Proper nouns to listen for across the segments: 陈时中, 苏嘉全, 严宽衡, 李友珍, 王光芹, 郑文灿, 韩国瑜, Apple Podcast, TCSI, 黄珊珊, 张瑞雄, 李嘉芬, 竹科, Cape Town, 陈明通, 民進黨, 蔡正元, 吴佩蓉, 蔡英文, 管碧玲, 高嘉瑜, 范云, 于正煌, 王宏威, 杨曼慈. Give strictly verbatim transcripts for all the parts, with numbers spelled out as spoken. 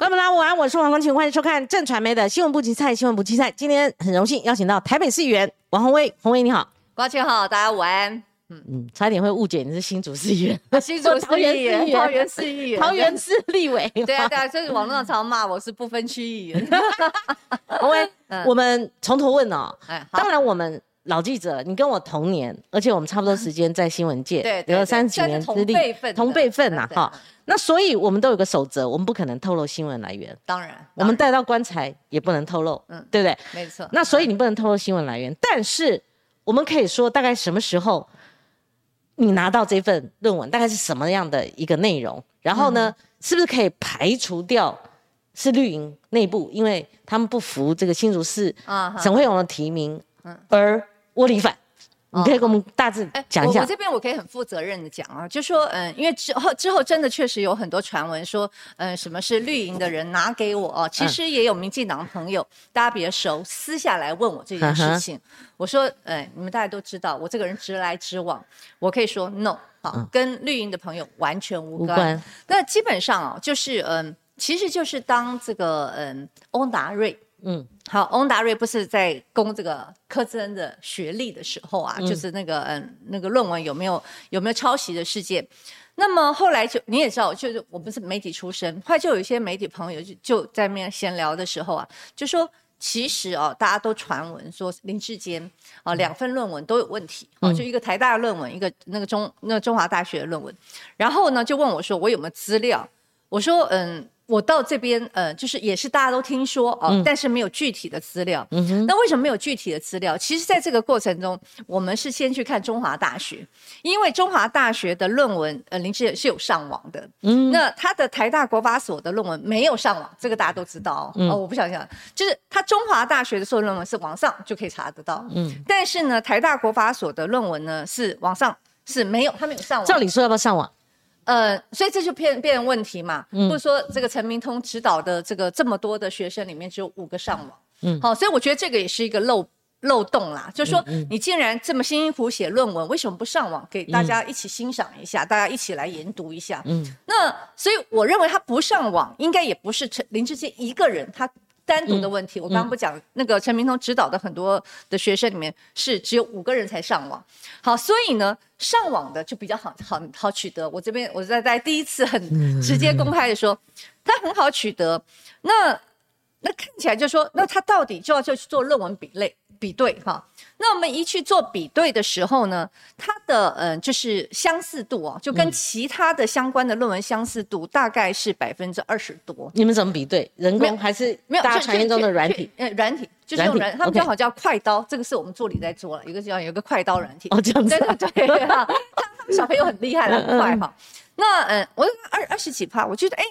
各位朋友，午安，我是王光芹，欢迎收看正传媒的新闻不芹菜，新闻不芹菜。今天很荣幸邀请到台北市议员王宏威，宏威你好，光芹好，大家午安。嗯嗯，差点会误解你是新竹市议员，啊、新竹市议员，桃园市议员，桃园市立委。对啊对啊，所以网络上常骂我是不分区议员。宏威，我们从头问哦。哎、当然我们老记者，你跟我同年，而且我们差不多时间在新闻界，对，有了三十几年资历，同辈分呐、啊、哈。那所以我们都有个守则，我们不可能透露新闻来源，当然，我们带到棺材也不能透露，嗯，对不对？没错。那所以你不能透露新闻来源，但是我们可以说大概什么时候你拿到这份论文，大概是什么样的一个内容，然后呢，嗯、是不是可以排除掉？是绿营内部，因为他们不服这个新竹市沈慧蓉的提名，嗯、而窝里反。你可以给我们大致讲一下。哦欸、我, 我这边我可以很负责任的讲啊，就说嗯，因为之后之后真的确实有很多传闻说，嗯，什么是绿营的人拿给我啊，其实也有民进党朋友，嗯、大家比较熟，私下来问我这件事情。嗯、我说，嗯，你们大家都知道，我这个人直来直往，我可以说 no， 好，嗯、跟绿营的朋友完全无关。无关那基本上啊，就是嗯，其实就是当这个嗯翁达瑞。嗯，好，翁达瑞不是在攻这个柯志恩的学历的时候啊，嗯、就是那个嗯那个论文有没有有没有抄袭的事件，那么后来就你也知道，就是我们是媒体出身，后来就有一些媒体朋友就就在那边闲聊的时候啊，就说其实哦，大家都传闻说林智坚啊、哦、两份论文都有问题，嗯、就一个台大的论文，一个那个中那个中华大学的论文，然后呢就问我说我有没有资料，我说嗯。我到这边，呃，就是也是大家都听说哦，嗯、但是没有具体的资料。嗯哼。那为什么没有具体的资料？其实，在这个过程中，我们是先去看中华大学，因为中华大学的论文，呃，林智坚是有上网的。嗯。那他的台大国法所的论文没有上网，这个大家都知道哦。嗯、哦我不想讲，就是他中华大学的所有论文是网上就可以查得到。嗯。但是呢，台大国法所的论文呢是网上是没有，他没有上网。照理说要不要上网？呃，所以这就变变问题嘛，嗯、不是说这个陈明通指导的这个这么多的学生里面只有五个上网，嗯，好、哦，所以我觉得这个也是一个漏漏洞啦，就是说你竟然这么辛辛苦苦写论文，为什么不上网给大家一起欣赏一下，嗯、大家一起来研读一下，嗯，那所以我认为他不上网，应该也不是林智坚一个人他单独的问题，嗯、我刚刚不讲，嗯、那个陈明通指导的很多的学生里面是只有五个人才上网，好，所以呢。上网的就比较好好好取得，我这边我在在第一次很直接公开的说，它很好取得。那那看起来就说，那它到底就要就去做论文比类比对哈。那我们一去做比对的时候呢，它的嗯、呃、就是相似度啊，就跟其他的相关的论文相似度大概是百分之二十多。你们怎么比对？人工还是大家传言中的软体？呃，软体。就是用软，他们刚好叫快刀， okay. 这个是我们助理在做了，有一个叫有个快刀软体。哦，这样子、啊。对对对、啊，他们小朋友很厉害了，很快哈。那嗯，我二二十几趴，我觉得哎，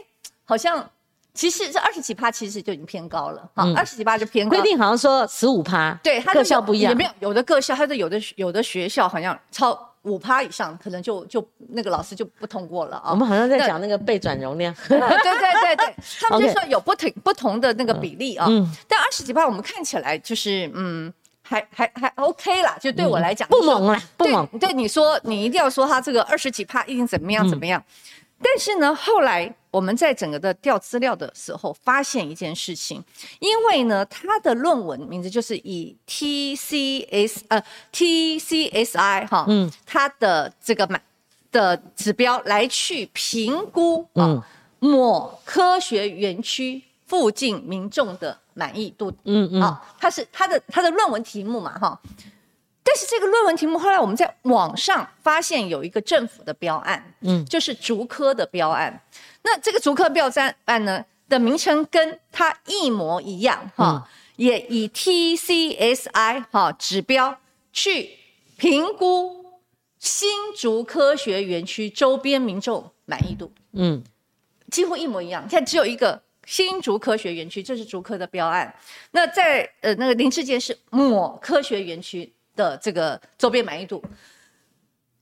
好像其实这二十几趴其实就已经偏高了，哈、嗯，二十几趴就偏高。规定好像说十五趴，对，各校不一样，也没有有的各校，它的有的有的学校好像超。五趴以上可能就就那个老师就不通过了啊。我们好像在讲那个背转容量。对对对对，他们就说有不同、okay. 不同的那个比例啊。嗯、但二十几趴我们看起来就是嗯还还还 OK 啦，就对我来讲、嗯、不猛啦不猛。对, 对你说你一定要说他这个二十几趴一定怎么样怎么样、嗯。但是呢后来我们在整个的调资料的时候发现一件事情，因为呢他的论文名字就是以 T C S I、呃、T C S I 哈，嗯，他的这个的指标来去评估啊、嗯、某科学园区附近民众的满意度，嗯嗯，啊，他是他的他的论文题目嘛哈。但是这个论文题目后来我们在网上发现有一个政府的标案，嗯，就是竹科的标案。那这个竹科标案呢的名称跟它一模一样哈、嗯，也以 T C S I 哈指标去评估新竹科学园区周边民众满意度，嗯，几乎一模一样。你看只有一个新竹科学园区，这是竹科的标案。那在呃那个林智坚是某科学园区。的这个周边满意度，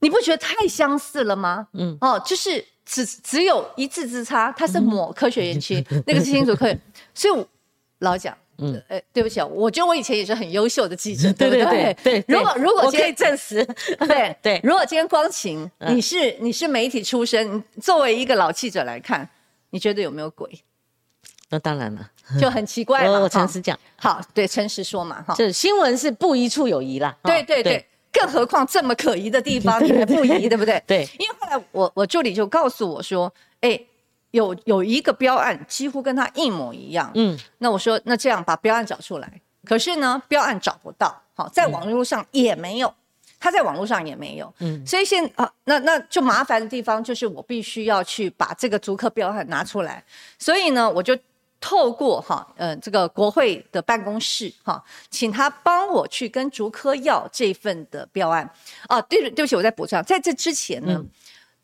你不觉得太相似了吗？嗯，哦，就是只只有一字之差，它是某科学园区，嗯、那个是新竹科学，所以我老讲，嗯，哎，对不起啊，我觉得我以前也是很优秀的记者，对不对？对对对。如果如果我可以证实，对对。如果今天光芹，你是你是媒体出身，作为一个老记者来看，你觉得有没有鬼？那当然了，就很奇怪嘛。我诚实讲，好，对，诚实说嘛，哈，这新闻是不疑处有疑啦。对对对，更何况这么可疑的地方，你还不疑，对不对？对，因为后来我我助理就告诉我说，哎，有有一个标案几乎跟他一模一样，嗯，那我说那这样把标案找出来，可是呢，标案找不到，好，在网络上也没有。他在网络上也没有，嗯，所以现啊，那那就麻烦的地方就是我必须要去把这个逐客标案拿出来，所以呢，我就透过哈，呃，这个国会的办公室哈，请他帮我去跟逐客要这份的标案。啊，对，对不起，我再补充，在这之前呢，嗯、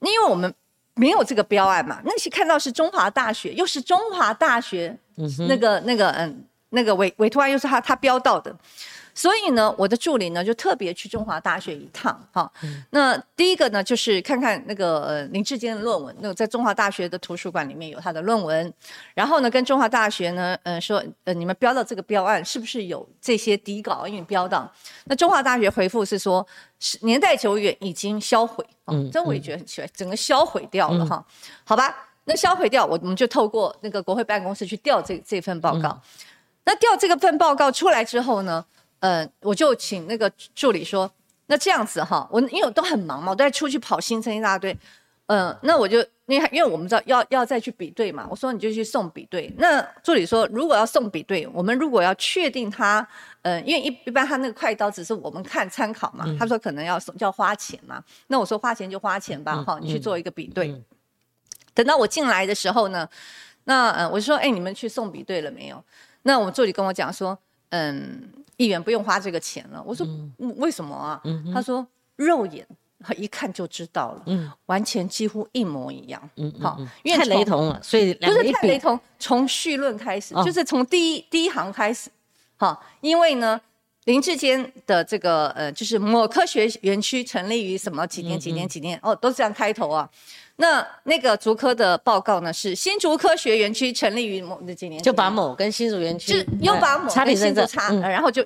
因为我们没有这个标案嘛，那些看到是中华大学，又是中华大学，嗯、那个那个嗯那个委委托案又是他他标到的。所以呢，我的助理呢就特别去中华大学一趟哈、嗯。那第一个呢，就是看看那个、呃、林志坚的论文，那个在中华大学的图书馆里面有他的论文。然后呢，跟中华大学呢，呃说，呃你们标到这个标案是不是有这些底稿？因为标到，那中华大学回复是说，年代久远，已经销毁。嗯，这我也觉得很奇怪，整个销毁掉了哈、嗯。好吧，那销毁掉，我们就透过那个国会办公室去调这这份报告、嗯。那调这个份报告出来之后呢？呃，我就请那个助理说，那这样子哈，我因为我都很忙嘛，我都在出去跑行程一大堆，呃，那我就因为因为我们知道要要再去比对嘛，我说你就去送比对。那助理说，如果要送比对，我们如果要确定他，呃，因为一一般他那个快刀只是我们看参考嘛，嗯、他说可能要要花钱嘛，那我说花钱就花钱吧，哈、嗯，你去做一个比对、嗯嗯。等到我进来的时候呢，那呃，我就说，哎、欸，你们去送比对了没有？那我们助理跟我讲说，嗯。议员不用花这个钱了，我说、嗯、为什么啊、嗯？他说肉眼一看就知道了，嗯、完全几乎一模一样。嗯，好、嗯，因为太雷同了，所以两个一比不是太雷同，从绪论开始，哦、就是从第一第一行开始。好，因为呢，林志坚的这个呃，就是某科学园区成立于什么几年几年几年、嗯嗯、哦，都是这样开头啊。那那个竹科的报告呢，是新竹科学园区成立于某几年，就把某跟新竹园区，就又把某跟新竹差，嗯、然后就，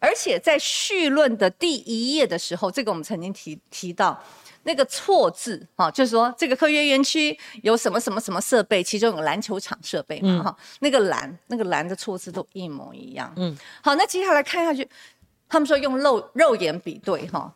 而且在序论的第一页的时候，这个我们曾经提提到那个错字哈、哦，就是说这个科学园区有什么什么什么设备，其中有篮球场设备嘛哈、嗯哦，那个篮那个篮的错字都一模一样。嗯，好，那接下来看下去，他们说用肉肉眼比对哈、哦，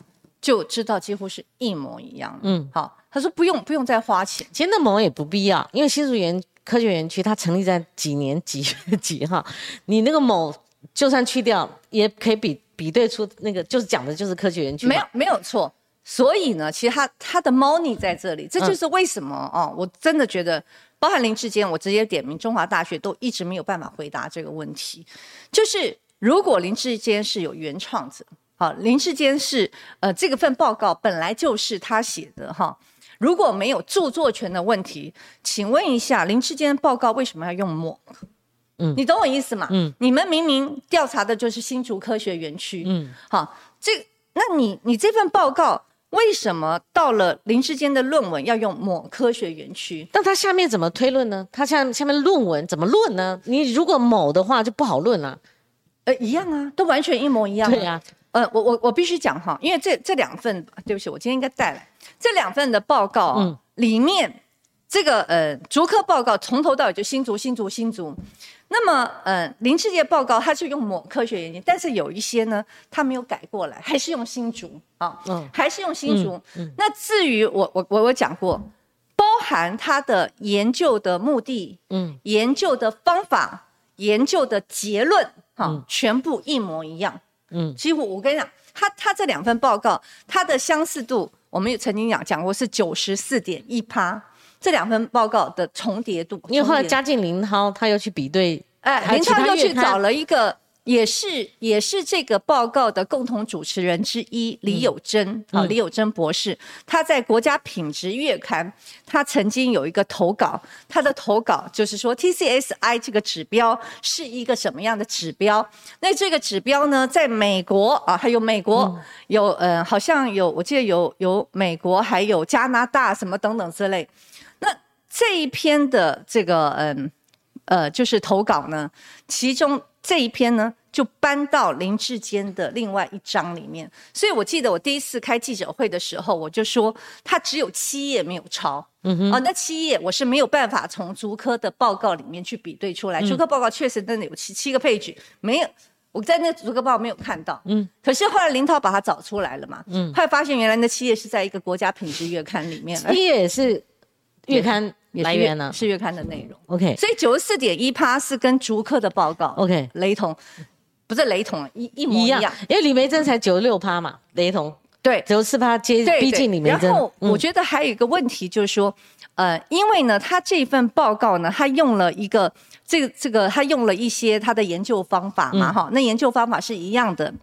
就知道几乎是一模一样。嗯，好、哦。他说不用不用再花钱，其实那某也不必要，因为新竹园科学园区它成立在几年几月几号，你那个某就算去掉也可以比比对出那个就是讲的就是科学园区，没有没有错。所以呢，其实它它的猫腻在这里，这就是为什么、嗯、哦，我真的觉得包含林志坚，我直接点名中华大学都一直没有办法回答这个问题，就是如果林志坚是有原创者，好、哦，林志坚是呃这个份报告本来就是他写的哈。哦，如果没有著作权的问题，请问一下林志坚的报告为什么要用某、嗯、你懂我意思吗、嗯、你们明明调查的就是新竹科学园区、嗯、好，这那你你这份报告为什么到了林志坚的论文要用某科学园区？但他下面怎么推论呢？他下下面论文怎么论呢？你如果某的话就不好论了，呃，一样啊，都完全一模一样、啊、对啊。呃，我我我必须讲哈，因为这这两份，对不起，我今天应该带来这两份的报告、啊嗯、里面，这个呃竹科报告从头到尾就新竹新竹新竹，那么呃林志杰报告他是用某科学研究，但是有一些呢他没有改过来，还是用新竹啊、哦，还是用新竹。嗯、那至于我我我我讲过，包含他的研究的目的，嗯，研究的方法，研究的结论，哈、哦嗯，全部一模一样。嗯，几乎我跟你讲，他他这两份报告，它的相似度，我们也曾经讲讲过是 百分之九十四点一， 这两份报告的重叠度。因为后来嘉靖林涛他又去比对，哎，林涛又去找了一个，也是也是这个报告的共同主持人之一李友珍、嗯哦、李友珍博士，他在国家品质月刊，他曾经有一个投稿，他的投稿就是说 T C S I 这个指标是一个什么样的指标？那这个指标呢，在美国啊，还有美国、嗯、有呃，好像有我记得有有美国，还有加拿大什么等等之类。那这一篇的这个嗯 呃, 呃就是投稿呢，其中这一篇呢。就搬到林志坚的另外一章里面。所以我记得我第一次开记者会的时候，我就说他只有七页没有抄。嗯哼，哦，那七页我是没有办法从竹科的报告里面去比对出来。嗯、竹科报告确实真的有七七个配置，没有。我在那竹科报没有看到，嗯，可是后来林涛把它找出来了嘛，嗯，后来发现原来那七页是在一个国家品质月刊里面，七页也是月刊来源呢，是月刊的内容 ，OK， 所以 百分之九十四点一 是跟竹科的报告 OK 雷同，不是雷同，一一模一样，一样，因为李梅珍才 百分之九十六 嘛，雷同，对， 百分之九十四 接逼近李梅珍。然后我觉得还有一个问题就是说，嗯、呃，因为呢，他这份报告呢，他用了一个。这个这个他用了一些他的研究方法嘛哈、嗯，那研究方法是一样的，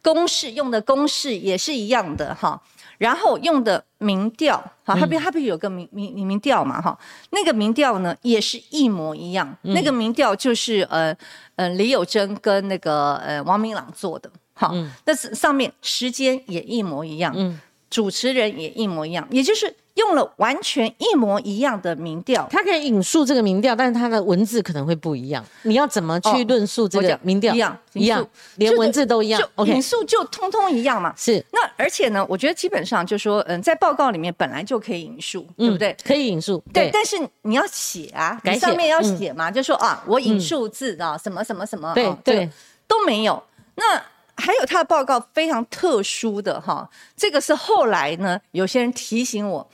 公式用的公式也是一样的哈，然后用的民调哈，他比他比有个民民民调嘛哈，那个民调呢也是一模一样，嗯、那个民调就是呃呃李友珍跟那个呃王明朗做的哈、嗯，那上面时间也一模一样、嗯，主持人也一模一样，也就是。用了完全一模一样的民调，他可以引述这个民调，但是他的文字可能会不一样。你要怎么去论述这个民调？哦、一样，一样，连文字都一样。引述就通通一样嘛。是。那而且呢，我觉得基本上就说，嗯，在报告里面本来就可以引述，嗯、对不对？可以引述对。对，但是你要写啊，你上面要写嘛，嗯、就说啊，我引述字啊、嗯，什么什么什么，对、哦、对，都没有。那。还有他的报告非常特殊的哈，这个是后来呢，有些人提醒我，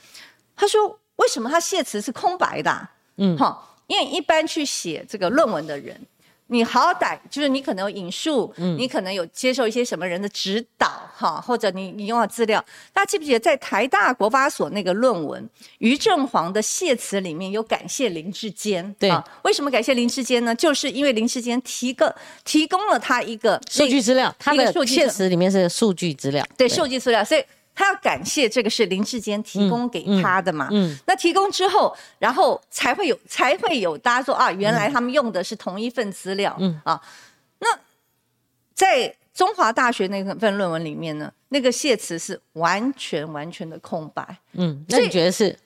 他说为什么他谢词是空白的、啊？嗯，哈，因为一般去写这个论文的人，你好歹就是你可能有引述，嗯、你可能有接受一些什么人的指导哈，或者你你用了资料。大家记不记得在台大国发所那个论文，于正煌的谢词里面有感谢林志坚，对、啊，为什么感谢林志坚呢？就是因为林志坚提个提供了他一个数据资料，他的谢词里面是数据资料，对，对数据资料，所以他要感谢这个是林志坚提供给他的嘛，嗯嗯、那提供之后，然后才会有才会有大家说啊，原来他们用的是同一份资料、嗯、啊。那在中华大学那份论文里面呢，那个谢词是完全完全的空白。嗯，那你觉得是？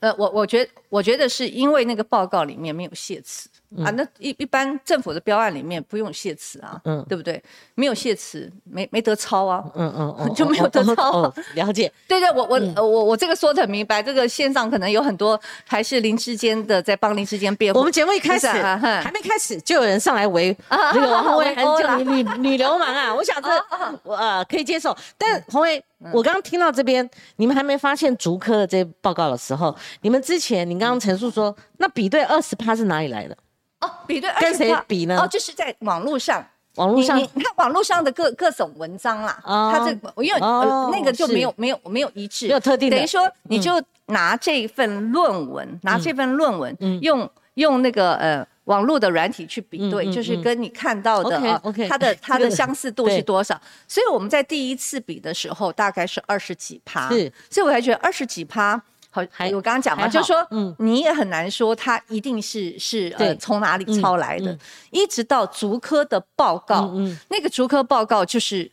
呃，我我觉得我觉得是因为那个报告里面没有谢词、嗯、啊，那一一般政府的标案里面不用谢词啊、嗯，对不对？没有谢词，没没得抄啊，嗯嗯，嗯就没有得抄、啊哦哦哦。了解。对对，我我、嗯、我我这个说得很明白，这个线上可能有很多还是林志坚的在帮林志坚辩护。我们节目一开始、啊、还没开始，就有人上来围这个王宏威，叫你女女流氓啊！我想这、啊、我呃可以接受，但宏威、嗯，我刚刚听到这边，你们还没发现竹科的这报告的时候，你们之前你刚刚陈述说，那比对 百分之二十 是哪里来的？哦，比对 百分之二十 跟谁比呢？哦，就是在网络上，网络上，你看网络上的各各种文章啦，哦、它这个因为、哦呃、那个就没有没有没有一致，没有特定的，等于说你就拿这份论文，嗯、拿这份论文、嗯、用用那个呃。网络的软体去比对、嗯嗯嗯、就是跟你看到的、okay, okay, 它的它的相似度是多少，所以我们在第一次比的时候大概是二十几趴，所以我还觉得二十几趴好，我刚刚讲嘛，就是说、嗯、你也很难说它一定是是呃从哪里抄来的、嗯嗯、一直到竹科的报告、嗯嗯、那个竹科报告就是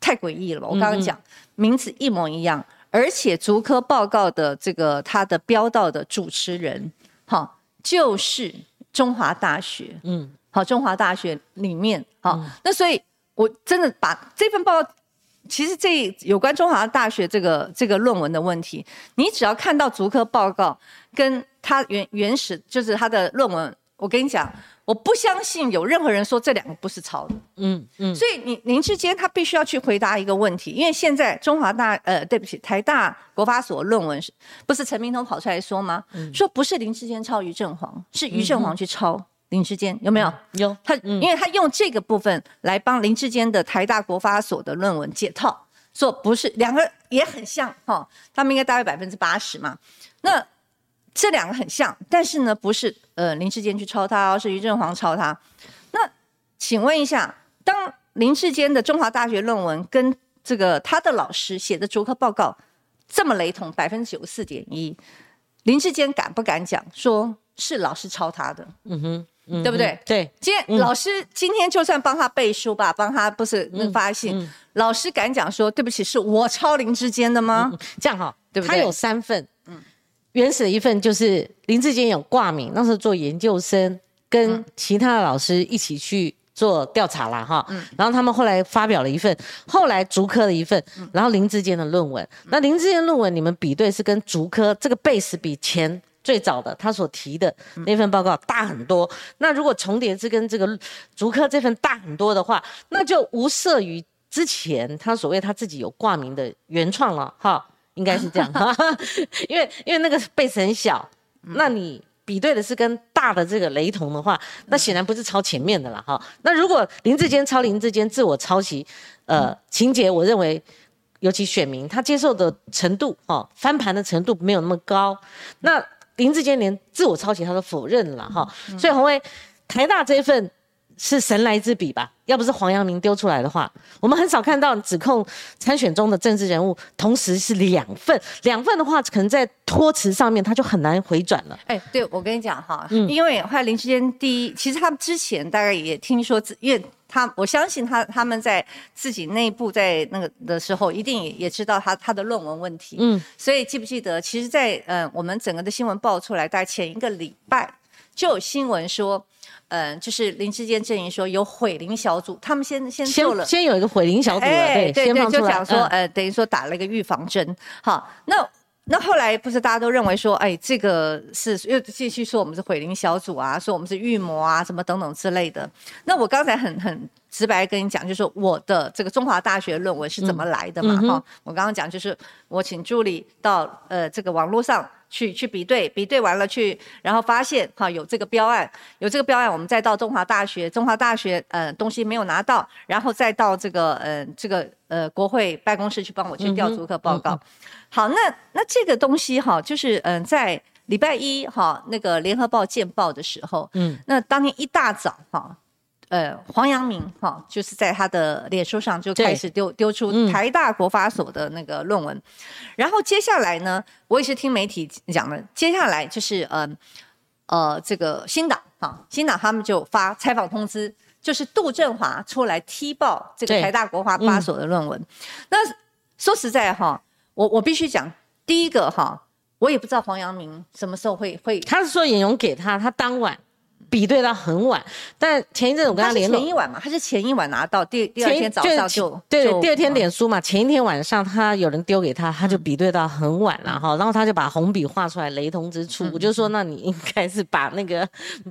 太诡异了，我刚刚讲、嗯嗯、名字一模一样，而且竹科报告的这个它的标到的主持人好就是中华大学，嗯，好，中华大学里面，好、嗯，那所以我真的把这份报告，其实这有关中华大学这个这个论文的问题，你只要看到竹科报告跟他原原始就是他的论文，我跟你讲，我不相信有任何人说这两个不是抄的，嗯嗯，所以你林志坚他必须要去回答一个问题，因为现在中华大呃对不起台大国发所论文是不是陈明通跑出来说吗？嗯、说不是林志坚抄于正煌，是于正煌去抄林志坚、嗯，有没有？有他、嗯，因为他用这个部分来帮林志坚的台大国发所的论文解套，说不是两个也很像哈、哦，他们应该大约百分之八十嘛，那。这两个很像，但是呢，不是呃林志坚去抄他、哦，是于正煌抄他。那请问一下，当林志坚的中华大学论文跟这个他的老师写的竹科报告这么雷同，百分之九十四点一，林志坚敢不敢讲说是老师抄他的？嗯哼，嗯哼对不对？对，今天、嗯、老师今天就算帮他背书吧，帮他不是那个发信、嗯嗯，老师敢讲说对不起，是我抄林志坚的吗？嗯、这样哈，对不对？他有三份，嗯。原始的一份就是林志坚有挂名，那时候做研究生，跟其他的老师一起去做调查啦哈，嗯、然后他们后来发表了一份，后来竹科的一份，嗯、然后林志坚的论文。嗯、那林志坚论文你们比对是跟竹科这个 base 比前最早的他所提的那份报告大很多。嗯、那如果重叠是跟这个竹科这份大很多的话，那就无涉于之前他所谓他自己有挂名的原创了哈，应该是这样因为因为那个 base 很小，嗯、那你比对的是跟大的这个雷同的话，那显然不是抄前面的了哈。那如果林志坚抄林志坚自我抄袭，呃，情节我认为，尤其选民他接受的程度哈，翻盘的程度没有那么高。那林志坚连自我抄袭他都否认了哈，所以洪葳，台大这一份是神来之笔吧？要不是黄阳明丢出来的话，我们很少看到指控参选中的政治人物同时是两份，两份的话可能在托词上面他就很难回转了。哎，对，我跟你讲哈，嗯、因为后来林志坚第一，其实他们之前大概也听说，因为他我相信他他们在自己内部在那个的时候，一定也知道他他的论文问题。嗯，所以记不记得，其实在，在嗯我们整个的新闻爆出来，大概前一个礼拜就有新闻说。嗯，就是林志坚阵营说有毁林小组，他们先先做了先，先有一个毁林小组了，哎、对对对，就讲说，嗯、呃，等于说打了一个预防针。好，那那后来不是大家都认为说，哎，这个是又继续说我们是毁林小组啊，说我们是预谋啊，什么等等之类的。那我刚才很很直白跟你讲，就是我的这个中华大学论文是怎么来的嘛？哈、嗯哦，我刚刚讲就是我请助理到呃这个网络上。去去比对，比对完了去，然后发现哈有这个标案，有这个标案，我们再到中华大学，中华大学呃东西没有拿到，然后再到这个呃这个呃国会办公室去帮我去调逐客报告。嗯嗯、好，那那这个东西哈，就是嗯、呃、在礼拜一哈那个联合报见报的时候，嗯，那当天一大早哈。呃，黄阳明哈、哦，就是在他的脸书上就开始丢丢出台大国法所的那个论文，嗯、然后接下来呢，我也是听媒体讲的，接下来就是呃呃这个新党哈、哦，新党他们就发采访通知，就是杜振华出来踢爆这个台大国法所的论文。嗯、那说实在哈、哦，我我必须讲，第一个哈、哦，我也不知道黄阳明什么时候会会，他是说引用给他，他当晚。比对到很晚，但前一阵我跟他联络，前一晚嘛，他是前一晚拿到，第第二天早上就对，就第二天脸书嘛，嗯、前一天晚上他有人丢给他，他就比对到很晚了哈，然后他就把红笔画出来雷同之处，嗯、我就说那你应该是把那个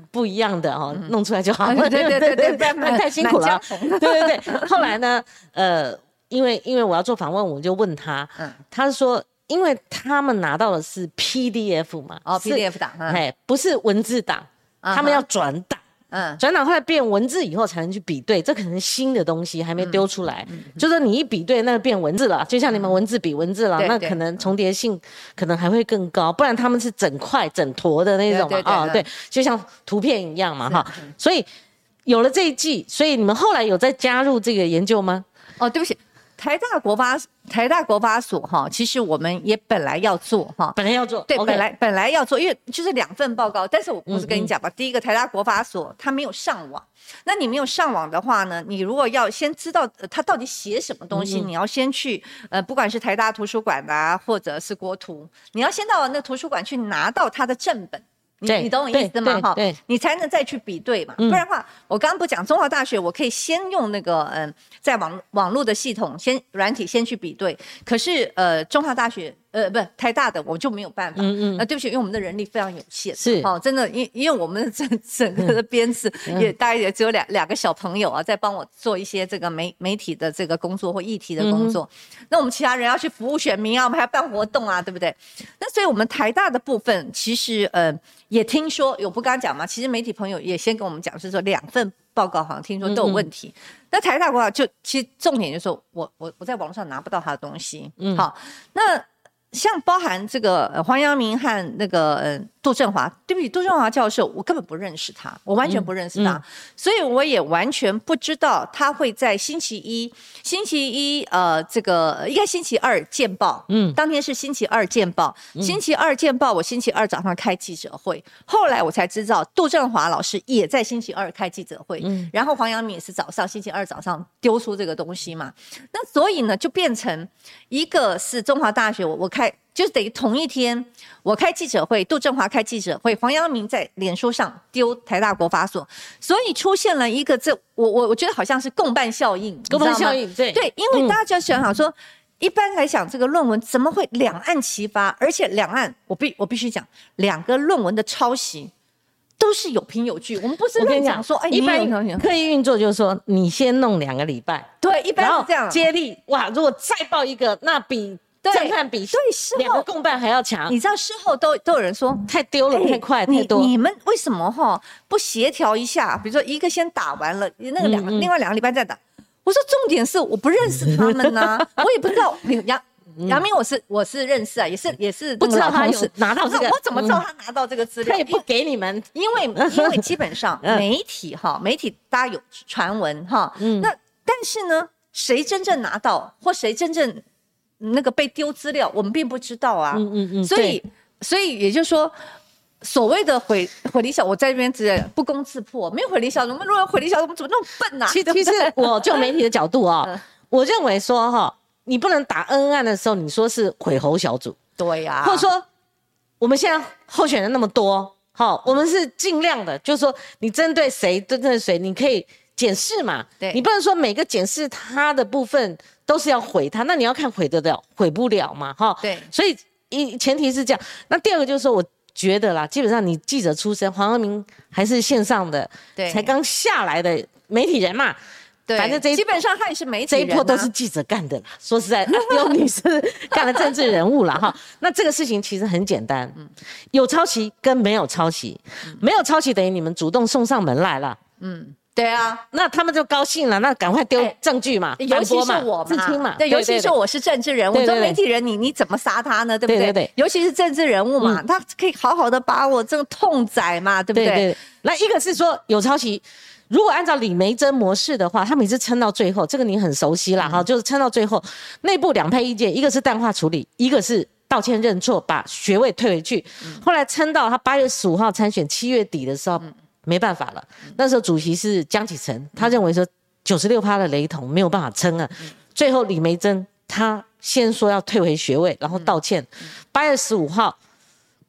不一样的哈、嗯、弄出来就好了，嗯、对对对对，不然太辛苦了，对对对。后来呢，呃，因为因为我要做访问，我就问他，嗯、他说。因为他们拿到的是 P D F 嘛，哦 ，P D F 档，哎、嗯，不是文字档。他们要转档，嗯，转档后来变文字以后才能去比对，这可能新的东西还没丢出来，嗯嗯嗯、就是你一比对，那就变文字了，就像你们文字比文字了，嗯、那可能重叠性可能还会更高，不然他们是整块整坨的那种嘛，啊、哦，对，就像图片一样嘛，哈，所以有了这一季，所以你们后来有再加入这个研究吗？哦，对不起。台大国法台大国法所哈，其实我们也本来要做哈，本来要做，对， Okay. 本来本来要做，因为就是两份报告，但是我不是跟你讲吧，嗯嗯第一个台大国法所它没有上网，那你没有上网的话呢，你如果要先知道它到底写什么东西，嗯嗯你要先去呃，不管是台大图书馆啊，或者是国图，你要先到那个图书馆去拿到它的正本。你你懂我意思吗？哈，你才能再去比对嘛，嗯、不然的话，我刚刚不讲中华大学，我可以先用那个嗯、呃，在网网络的系统先软体先去比对，可是呃，中华大学呃不台大的我就没有办法，嗯嗯，那、呃、对不起，因为我们的人力非常有限，是哦，真的，因因为我们整整个的编制也、嗯、大概也只有两两个小朋友啊，在帮我做一些这个媒媒体的这个工作或议题的工作，嗯、那我们其他人要去服务选民啊，我们还要办活动啊，对不对？那所以我们台大的部分其实呃。也听说，有不刚讲嘛？其实媒体朋友也先跟我们讲，是说两份报告好像听说都有问题。嗯嗯那台大国法就其实重点就是说我我我在网上拿不到他的东西。嗯、好，那像包含这个、呃、黄阳明和那个、呃、杜振华，对不起，杜振华教授，我根本不认识他，我完全不认识他，嗯嗯、所以我也完全不知道他会在星期一、星期一呃这个应该星期二见报，嗯，当天是星期二见报，嗯、星期二见报，我星期二早上开记者会，后来我才知道杜振华老师也在星期二开记者会，嗯、然后黄阳明也是早上星期二早上丢出这个东西嘛，那所以呢就变成一个是中华大学我我开。就是等于同一天我开记者会，杜正华开记者会，黄阳明在脸书上丢台大国法所，所以出现了一个这我我我觉得好像是共伴效应，共伴效应对对，因为大家就想想说、嗯、一般来讲这个论文怎么会两岸齐发，而且两岸我必我必须讲两个论文的抄袭都是有凭有据，我们不是乱讲说，哎，一般刻意运作就是说，你先弄两个礼拜，对，一般是这样接力，哇，如果再爆一个，那比震撼比两个共伴还要强。你知道事后都都有人说太丢了，太快，太多。你, 你们为什么哈不协调一下？比如说一个先打完了，那个两个、嗯嗯、另外两个礼拜再打。我说重点是我不认识他们呐、啊，我也不知道杨杨明我是我是认识啊，也是也是不知道他有拿到这个，我怎么知道他拿到这个资料？他也不给你们，因为因为基本上媒体哈，媒体大家有传闻哈，嗯，那但是呢，谁真正拿到或谁真正那个被丢资料，我们并不知道啊，嗯嗯嗯，所以所以也就是说。所谓的毁毁理小，我在这边只不攻自破，没有毁理小，我们如果毁理小，我们怎么那么笨啊？其实，其实我就媒体的角度啊、哦，我认为说哈、哦，你不能打恩案的时候，你说是毁侯小组，对呀、啊，或者说我们现在候选人那么多，好、哦，我们是尽量的，就是说你针对谁针对谁，你可以检视嘛，对，你不能说每个检视他的部分都是要毁他，那你要看毁得了毁不了嘛，哈、哦，对，所以一前提是这样，那第二个就是说我。觉得啦，基本上你记者出身，黄耀明还是线上的，对，才刚下来的媒体人嘛，对，反正这基本上他也是媒体人、啊，这一波都是记者干的啦。说实在，有你是干了政治人物啦哈。那这个事情其实很简单，有抄袭跟没有抄袭，嗯、没有抄袭等于你们主动送上门来了，嗯。对啊，那他们就高兴了，那赶快丢证据嘛，尤其是我嘛，对，尤其是我是政治人物，我做媒体人你，你你怎么杀他呢？对不对？对对对，尤其是政治人物嘛，嗯、他可以好好的把我这个痛宰嘛，对不对？对对对，那一个是说有抄袭，如果按照李梅珍模式的话，他每次撑到最后，这个你很熟悉啦哈、嗯，就是撑到最后，内部两派意见，一个是淡化处理，一个是。道歉认错，把学位退回去。嗯、后来撑到他八月十五号参选，七月底的时候、嗯、没办法了。那时候主席是江启臣、嗯，他认为说 百分之九十六 的雷同没有办法撑啊、嗯。最后李梅珍他先说要退回学位，然后道歉。八、嗯、月十五号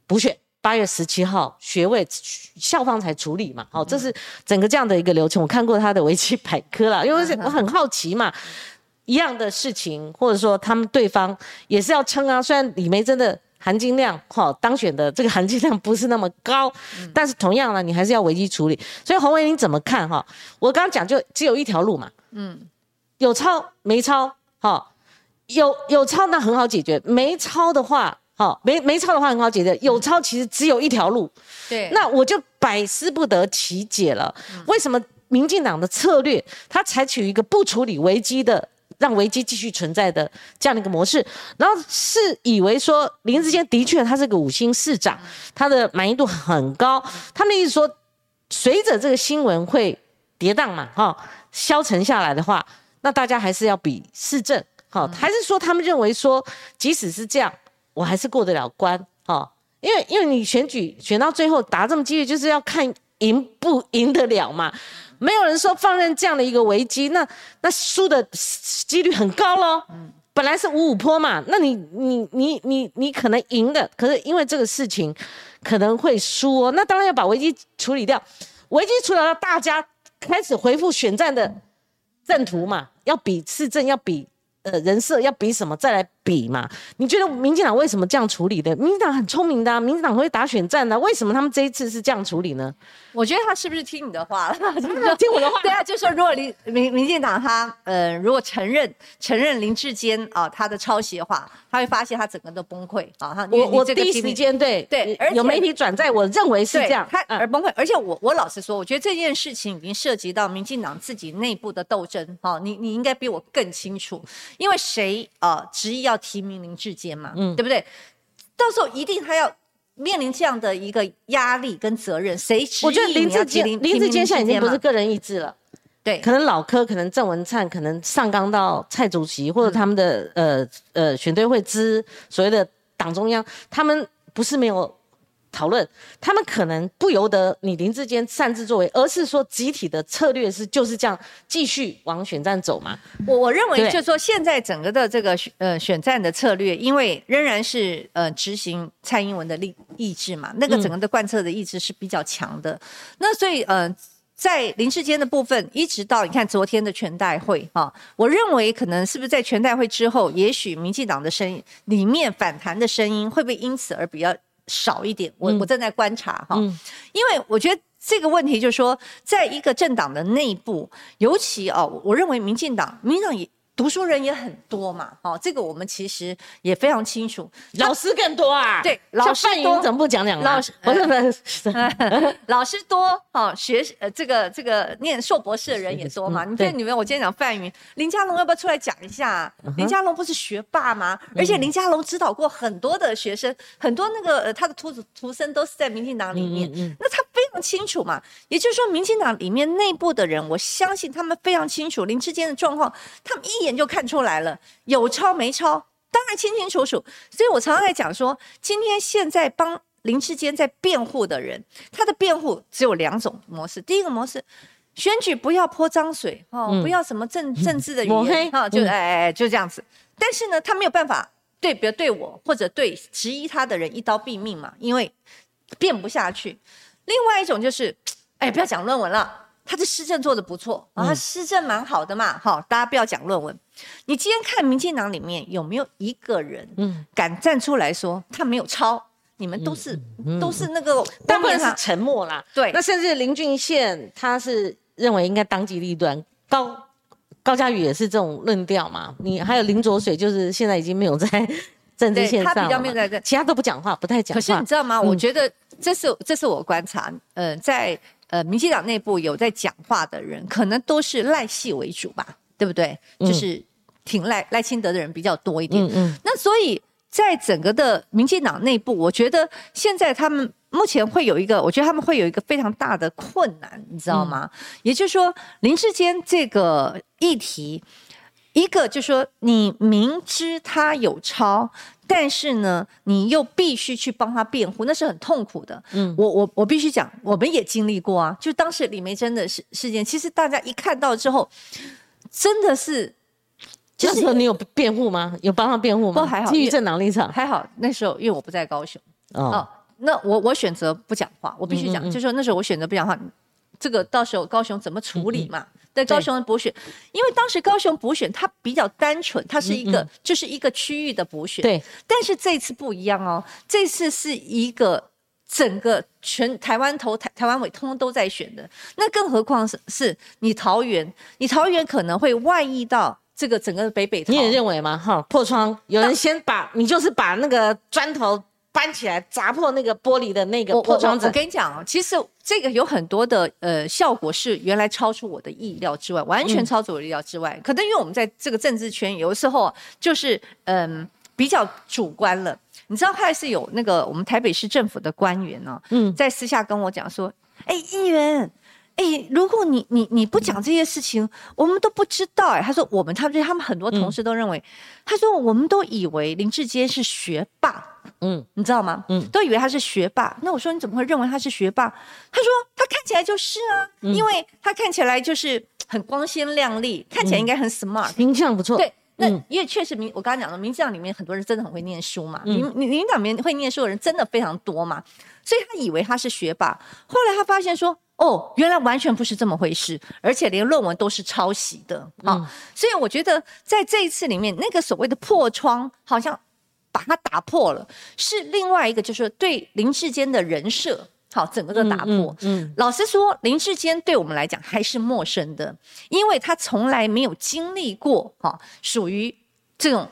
补选，八月十七号学位校方才处理嘛。好、哦，这是整个这样的一个流程。我看过他的维基百科了，因为我很好奇嘛。嗯，一样的事情，或者说他们对方也是要撑啊。虽然李梅珍的含金量、哦、当选的这个含金量不是那么高，嗯、但是同样呢，你还是要危机处理。所以洪维你怎么看哈、哦？我刚刚讲就只有一条路嘛，嗯，有抄没抄，哈、哦，有有抄那很好解决，没抄的话，哈、哦，没没抄的话很好解决，有抄其实只有一条路，对、嗯，那我就百思不得其解了，嗯、为什么民进党的策略他采取一个不处理危机的？让危机继续存在的这样的一个模式，然后是以为说林智坚的确他是个五星市长，他的满意度很高，他们意思说随着这个新闻会跌宕嘛，哈、哦，消沉下来的话，那大家还是要比市政，哈、哦，还是说他们认为说即使是这样，我还是过得了关，哈、哦，因为因为你选举选到最后打这么激烈，就是要看赢不赢得了嘛。没有人说放任这样的一个危机，那那输的几率很高咯。本来是五五波嘛，那你你你你你可能赢的，可是因为这个事情可能会输哦。那当然要把危机处理掉，危机处理掉，大家开始回复选战的阵图嘛，要比市政，要比呃人设，要比什么再来比嘛。你觉得民进党为什么这样处理的？民进党很聪明的啊，民进党会打选战的啊，为什么他们这一次是这样处理呢？我觉得他是不是听你的话了？听我的话？对啊，就是说，如果林民民进党他呃，如果承认承认林智坚啊、呃、他的抄袭的话，他会发现他整个都崩溃啊！哈，我我第一时间对对，而有媒体转载，我认为是这样，他而崩溃。嗯、而且我我老实说，我觉得这件事情已经涉及到民进党自己内部的斗争哈、哦。你你应该比我更清楚，因为谁啊执意要提名林智坚嘛，嗯，对不对？到时候一定他要。面临这样的一个压力跟责任，谁执意你要提名？林智坚现在已经不是个人意志了，对，可能老柯，可能郑文灿，可能上纲到蔡主席或者他们的、嗯、呃呃选对会之所谓的党中央，他们不是没有讨论，他们可能不由得你林智坚擅自作为，而是说集体的策略是就是这样继续往选战走嘛。我我认为就是说现在整个的这个呃选战的策略，因为仍然是呃执行蔡英文的意志嘛，那个整个的贯彻的意志是比较强的、嗯、那所以呃在林智坚的部分一直到你看昨天的全代会、啊、我认为可能是不是在全代会之后，也许民进党的声音里面反弹的声音会不会因此而比较少一点， 我, 我正在观察、嗯嗯、因为我觉得这个问题就是说在一个政党的内部，尤其、啊、我认为民进党民进党也读书人也很多嘛、哦、这个我们其实也非常清楚，老师更多啊，对，老师多，范云怎么不讲讲啊，老师、呃、老师多、哦、学、呃、这个这个念硕博士的人也多嘛、嗯、你看你们，我今天讲范云，林佳龙要不要出来讲一下、啊嗯、林佳龙不是学霸吗、嗯、而且林佳龙指导过很多的学生，很多那个、呃、他的徒子徒生都是在民进党里面、嗯嗯、那他非常清楚嘛，也就是说民进党里面内部的人，我相信他们非常清楚林智坚的状况，他们一眼就看出来了，有抄没抄当然清清楚楚。所以我常常在讲说，今天现在帮林智坚在辩护的人，他的辩护只有两种模式。第一个模式，选举不要泼脏水、哦嗯、不要什么 政, 政治的语言、哦、就, 哎就这样子。但是呢他没有办法对比如对我或者对质疑他的人一刀毙命嘛，因为辩不下去。另外一种就是哎不要讲论文了，他的施政做得不错、啊、他施政蛮好的嘛、嗯、大家不要讲论文。你今天看民进党里面有没有一个人敢站出来说他没有抄，你们都是、嗯嗯、都是那个大部分是沉默啦，对，那甚至林俊宪他是认为应该当机立断，高高嘉瑜也是这种论调嘛，你还有林卓水就是现在已经没有在政治线上，他比较没有在这，其他都不讲话，不太讲话。可是你知道吗、嗯、我觉得这是这是我观察呃在呃，民进党内部有在讲话的人，可能都是赖系为主吧，对不对？嗯、就是挺赖赖清德的人比较多一点。嗯嗯。那所以在整个的民进党内部，我觉得现在他们目前会有一个，我觉得他们会有一个非常大的困难，你知道吗？嗯、也就是说，林智坚这个议题，一个就是说你明知他有抄，但是呢你又必须去帮他辩护，那是很痛苦的。嗯，我我我必须讲，我们也经历过啊，就当时李梅珍的事事件，其实大家一看到之后真的是，就是那时候你有辩护吗？有帮他辩护吗？不，还好，基于政党立场还好，那时候因为我不在高雄。 哦, 哦那我我选择不讲话，我必须讲。嗯嗯嗯，就是说那时候我选择不讲话，这个到时候高雄怎么处理嘛？嗯嗯，对，高雄的补选，因为当时高雄补选它比较单纯，它是一个嗯嗯就是一个区域的补选。对，但是这次不一样哦，这次是一个整个全台湾头 台, 台湾尾通通都在选的，那更何况 是, 是你桃园，你桃园可能会外溢到这个整个北北桃。你也认为吗？哈，破窗，有人先把你就是把那个砖头搬起来砸破那个玻璃的那个破窗子。 我, 我, 我跟你讲，其实这个有很多的呃效果是原来超出我的意料之外，完全超出我的意料之外、嗯、可能因为我们在这个政治圈有时候就是嗯、呃、比较主观了，你知道还是有那个我们台北市政府的官员呢、哦嗯、在私下跟我讲说，哎，议员，哎，如果你你你不讲这些事情，我们都不知道。哎，他说我们他们他们很多同事都认为、嗯，他说我们都以为林智坚是学霸，嗯，你知道吗？嗯，都以为他是学霸。那我说你怎么会认为他是学霸？他说他看起来就是啊，嗯、因为他看起来就是很光鲜亮丽，看起来应该很 smart， 形象不错。对。那因为确实民，我刚刚讲的民进党里面很多人真的很会念书嘛，民民进党里面会念书的人真的非常多嘛，所以他以为他是学霸，后来他发现说，哦，原来完全不是这么回事，而且连论文都是抄袭的啊、嗯，所以我觉得在这一次里面，那个所谓的破窗好像把它打破了，是另外一个就是对林智坚的人设。好，整个都打破。嗯，嗯，老实说，林智坚对我们来讲还是陌生的，因为他从来没有经历过哈、哦，属于这种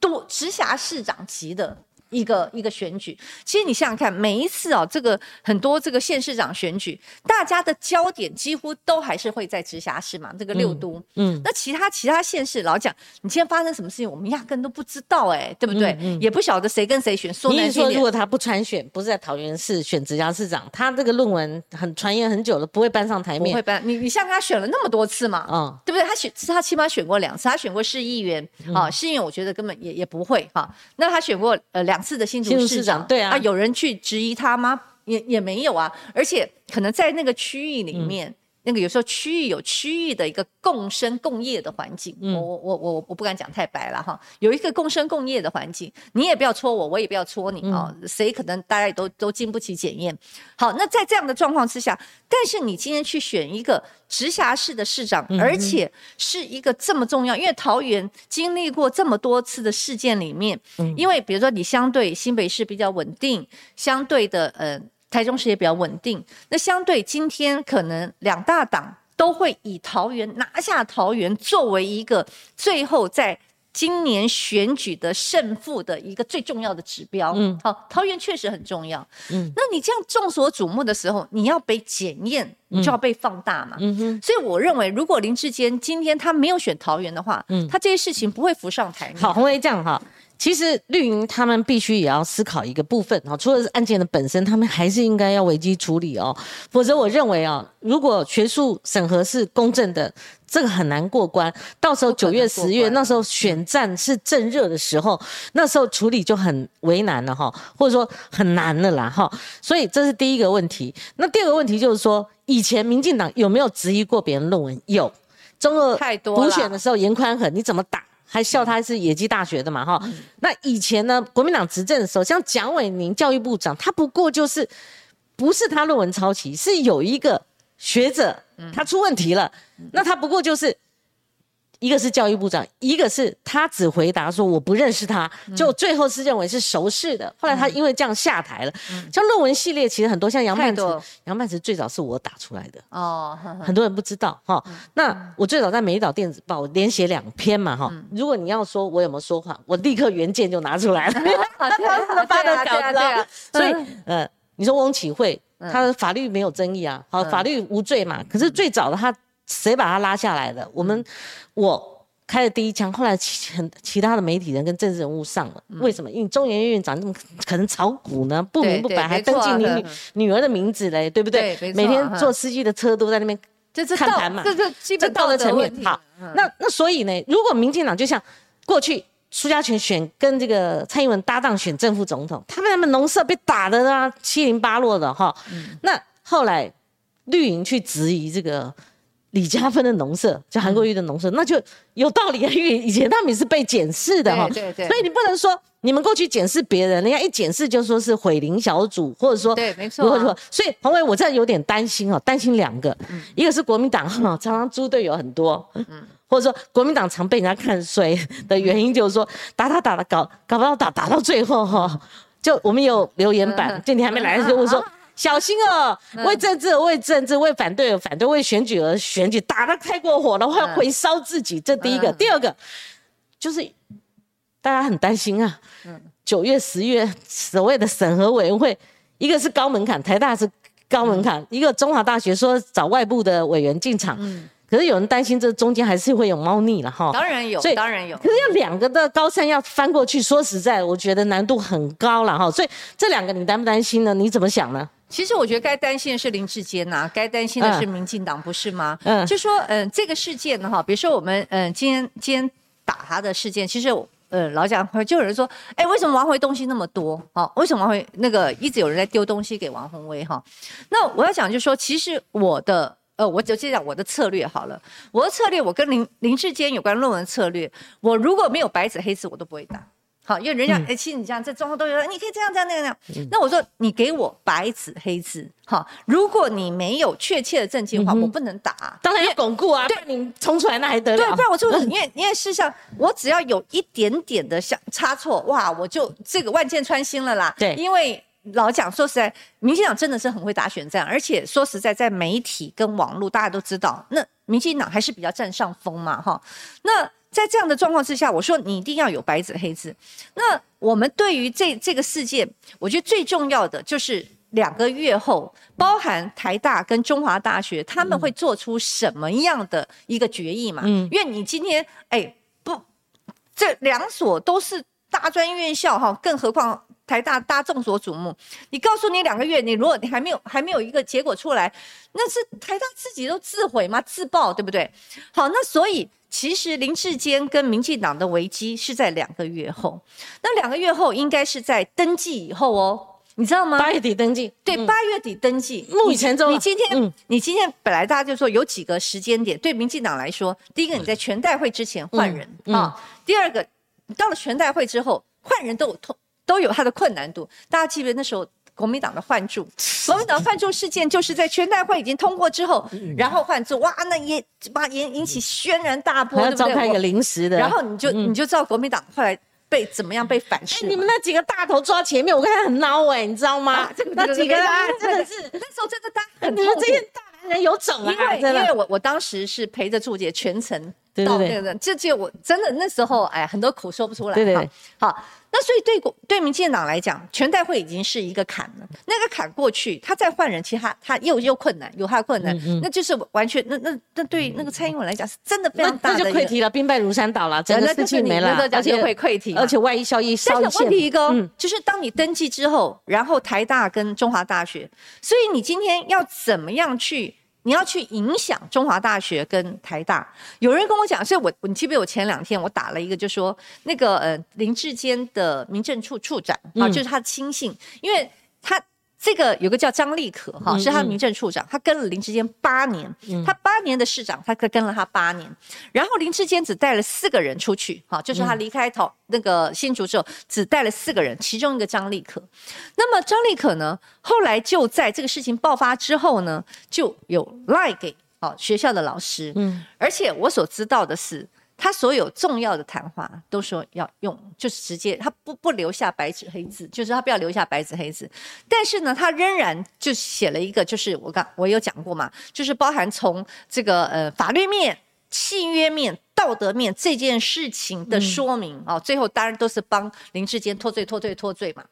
都直辖市长级的一个一个选举。其实你想想看，每一次啊、哦，这个很多这个县市长选举，大家的焦点几乎都还是会在直辖市嘛，这个六都。嗯，嗯，那其他其他县市老讲，你今天发生什么事情，我们压根都不知道，哎、欸，对不对？嗯嗯、也不晓得谁跟谁选。说难听点，你说如果他不参选，不是在桃园市选直辖市长，他这个论文很传言很久了，不会搬上台面。不会搬，你你像他选了那么多次嘛，嗯、对不对？他选他起码选过两次，他选过市议员啊、嗯哦，市议员我觉得根本也也不会哈、啊。那他选过呃两。次的新竹市 长, 新竹市长对 啊, 啊，有人去质疑他吗？也也没有啊。而且可能在那个区域里面、嗯、那个有时候区域有区域的一个共生共业的环境、嗯、我我我我不敢讲太白了哈，有一个共生共业的环境，你也不要戳我，我也不要戳你、嗯哦、谁可能大家也都都经不起检验。好，那在这样的状况之下，但是你今天去选一个直辖市的市长，而且是一个这么重要，因为桃园经历过这么多次的事件里面，因为比如说你相对新北市比较稳定，相对的呃台中市也比较稳定，那相对今天可能两大党都会以桃园拿下桃园作为一个最后在今年选举的胜负的一个最重要的指标。嗯，好，桃园确实很重要。嗯，那你这样众所瞩目的时候，你要被检验，你就要被放大嘛。嗯哼，所以我认为，如果林志坚今天他没有选桃园的话，嗯，他这些事情不会浮上台面。好，洪为这样哈。其实绿营他们必须也要思考一个部分，除了案件的本身，他们还是应该要危机处理哦。否则我认为啊，如果学术审核是公正的，这个很难过关。到时候九月十月那时候选战是正热的时候，那时候处理就很为难了哈，或者说很难了啦哈。所以这是第一个问题。那第二个问题就是说，以前民进党有没有质疑过别人论文？有，中二补选的时候严宽衡你怎么打？还笑他是野鸡大学的嘛哈、嗯，那以前呢，国民党执政的时候，像蒋伟宁教育部长，他不过就是不是他论文抄袭，是有一个学者他出问题了，嗯、那他不过就是一个是教育部长，一个是他只回答说我不认识他，就最后是认为是熟识的，嗯、后来他因为这样下台了。嗯、像论文系列其实很多，像杨曼慈，杨曼慈最早是我打出来的哦，呵呵，很多人不知道哈、嗯。那我最早在美丽岛电子报我连写两篇嘛哈、嗯，如果你要说我有没有说谎，我立刻原件就拿出来了，他当时的发的稿子、啊啊啊，所以呃，你说翁启惠，他的法律没有争议啊，好、嗯，法律无罪嘛，可是最早的他。谁把他拉下来的？我们，我开了第一枪，后来其其他的媒体人跟政治人物上了，嗯、为什么？因为中研院院长怎么可能炒股呢？不明不白还登记你 女,、嗯、女儿的名字嘞，对不对？对，每天坐司机的车都在那边看盘嘛，这是基本道德层面。好，嗯、那那所以呢，如果民进党就像过去苏嘉全选跟这个蔡英文搭档选正副总统，他们他们农舍被打的啊七零八落的哈、嗯，那后来绿营去质疑这个。李嘉芬的农舍，就韩国瑜的农舍、嗯，那就有道理啊，因为以前他们也是被检视的哈，对对对，所以你不能说你们过去检视别人，人家一检视就说是毁林小组，或者说对，没错、啊，所以洪为我这有点担心哦，担心两个、嗯，一个是国民党常常猪队友很多，嗯，或者说国民党常被人家看衰的原因就是说打打打打搞搞不到打打到最后哈、哦，就我们有留言板，嗯、就你还没来的时候我说。嗯啊小心哦，为政治而为政治，为反对而反对，为选举而选举，打得太过火了，会回烧自己。这第一个，第二个就是大家很担心啊。九月、十月所谓的审核委员会，一个是高门槛，台大是高门槛，一个中华大学说找外部的委员进场。可是有人担心这中间还是会有猫腻了哈，当然有，当然有。可是要两个的高山要翻过去，说实在，我觉得难度很高了哈。所以这两个你担不担心呢？你怎么想呢？其实我觉得该担心的是林志坚呐、啊，该担心的是民进党，不是吗？嗯，就说嗯、呃、这个事件呢哈，比如说我们嗯、呃、今天今天打他的事件，其实我。呃、嗯，老讲就有人说，哎、欸，为什么王回东西那么多？哦，为什么王回那个一直有人在丢东西给王宏威哈、哦？那我要讲就是说，其实我的呃，我就先讲我的策略好了。我的策略，我跟林林志坚有关论文策略，我如果没有白纸黑字，我都不会打。好，因为人家哎、嗯欸，其实你这样在中后都有，你可以这样这样那样那样。那我说你给我白纸黑字，好，如果你没有确切的证据的话、嗯，我不能打、啊。当然要巩固啊，对你冲出来那还得了？对，不然我就因为因为事实上我只要有一点点的像差错，哇，我就这个万箭穿心了啦。对，因为老讲说实在，民进党真的是很会打选战，而且说实在，在媒体跟网络大家都知道，那民进党还是比较占上风嘛，哈，那。在这样的状况之下，我说你一定要有白纸黑字。那我们对于这这个事件，我觉得最重要的就是两个月后，包含台大跟中华大学，他们会做出什么样的一个决议嘛？嗯，因为你今天哎不，这两所都是大专院校哈，更何况台大大众所瞩目，你告诉你两个月，你如果你还没有还没有一个结果出来，那是台大自己都自毁吗？自爆，对不对？好，那所以其实林智坚跟民进党的危机是在两个月后，那两个月后应该是在登记以后哦，你知道吗？八月底登记，对，八月底登记。目前中，你今天、嗯，你今天本来大家就说有几个时间点，对民进党来说，第一个你在全代会之前换人、嗯嗯、啊，第二个到了全代会之后换人都有痛。都有它的困难度，大家记得那时候国民党的换柱，国民党换柱事件就是在全代会已经通过之后，然后换柱，哇，那也把引起轩然大波，还要召开一个临时的，然后你就、嗯、你就知道国民党后来被怎么样被反噬、哎。你们那几个大头抓前面，我看他很孬哎、欸，你知道吗？啊、这个那几个啊，真的是那时候真的大很痛苦，你们这些大男人有种啊！因为因为我我当时是陪着柱姐全程。对对对，到那个，这就我真的那时候，哎，很多苦说不出来。对对对，好，好，那所以对对民进党来讲，全代会已经是一个坎了，那个坎过去，他再换人，其实他他又又困难，有他困难，嗯嗯，那就是完全那那那对那个蔡英文来讲是真的非常大的一个，那那就溃堤了，兵败如山倒了，整个事情没了，那就而且会溃堤，而且万一效益稍一线。但是问题一个、哦嗯，就是当你登记之后，然后台大跟中华大学，所以你今天要怎么样去？你要去影响中华大学跟台大，有人跟我讲，所以我你记不记得我前两天我打了一个，就说那个呃林智坚的民政处处长、嗯、啊，就是他的亲信，因为他这个有个叫张立可哈、啊，是他的民政处长，他跟了林智坚八年，嗯、他八年的市长，他跟了他八年，然后林智坚只带了四个人出去哈、啊，就是他离开桃那个新竹之后，只带了四个人，其中一个张立可。那么张立可呢，后来就在这个事情爆发之后呢，就有赖给、啊、学校的老师，嗯，而且我所知道的是。他所有重要的谈话都说要用，就是直接他不不留下白纸黑字，就是他不要留下白纸黑字。但是呢，他仍然就写了一个，就是我刚我有讲过嘛，就是包含从这个呃法律面、契约面、道德面这件事情的说明啊、嗯哦，最后当然都是帮林智坚脱罪、脱罪、脱罪嘛。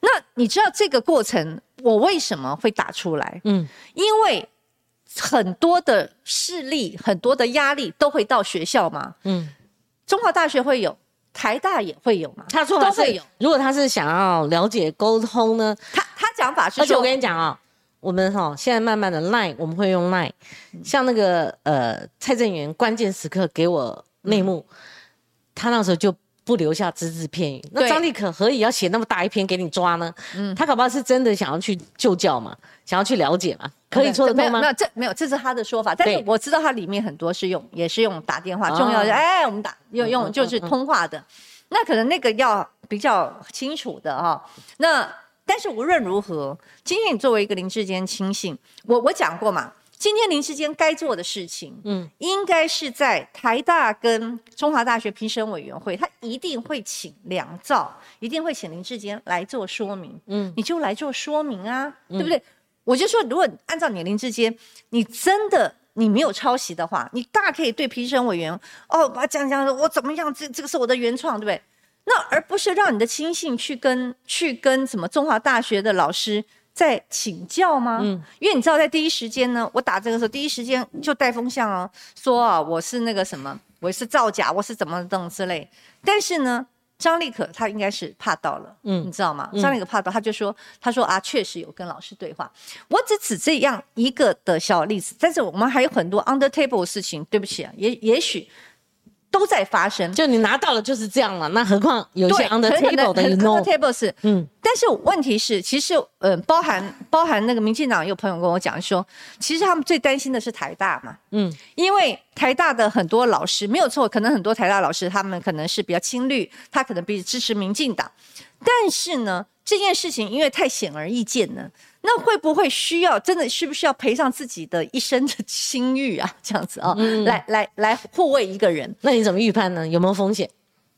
那你知道这个过程我为什么会打出来？嗯，因为。很多的势力，很多的压力都会到学校嘛。嗯，中华大学会有，台大也会有嘛。他说都会有。如果他是想要了解沟通呢，他他讲法是说，而且我跟你讲啊、哦，我们哈、哦、现在慢慢的 Line 我们会用 Line，、嗯、像那个呃蔡正元关键时刻给我内幕、嗯，他那时候就。不留下只字片语，那张立可何以要写那么大一篇给你抓呢？嗯，他搞不好是真的想要去就教嘛，想要去了解嘛，可以说得通吗？没有，这没有，这是他的说法。但是我知道他里面很多是用，也是用打电话，重要的、哦、哎，我们打用用就是通话的、嗯嗯嗯，那可能那个要比较清楚的哈、哦。那但是无论如何，今天你作为一个林智坚亲信，我我讲过嘛。今天林智坚该做的事情，嗯，应该是在台大跟中华大学评审委员会，他一定会请梁兆，一定会请林智坚来做说明，嗯，你就来做说明啊，嗯、对不对？我就说，如果按照你林智坚，你真的你没有抄袭的话，你大可以对评审委员哦，把讲讲我怎么样，这这个是我的原创，对不对？那而不是让你的亲信去跟去跟什么中华大学的老师。在请教吗、嗯？因为你知道，在第一时间呢，我打这个时候，第一时间就带风向哦，说啊，我是那个什么，我是造假，我是怎么弄之类。但是呢，张立可他应该是怕到了，嗯，你知道吗？张立可怕到，他就说，他说啊，确实有跟老师对话。我只指这样一个的小例子，但是我们还有很多 under table 的事情。对不起啊，也也许。都在发生，就你拿到了就是这样了，那何况有一些 under table 的 under table 是，嗯，但是问题是，其实，嗯、呃，包含包含那个民进党有朋友跟我讲说，其实他们最担心的是台大嘛，嗯，因为台大的很多老师没有错，可能很多台大老师他们可能是比较亲绿，他可能比较支持民进党，但是呢，这件事情因为太显而易见了。那会不会需要真的需不需要赔上自己的一生的清誉啊？这样子啊、哦嗯，来来来护卫一个人，那你怎么预判呢？有没有风险？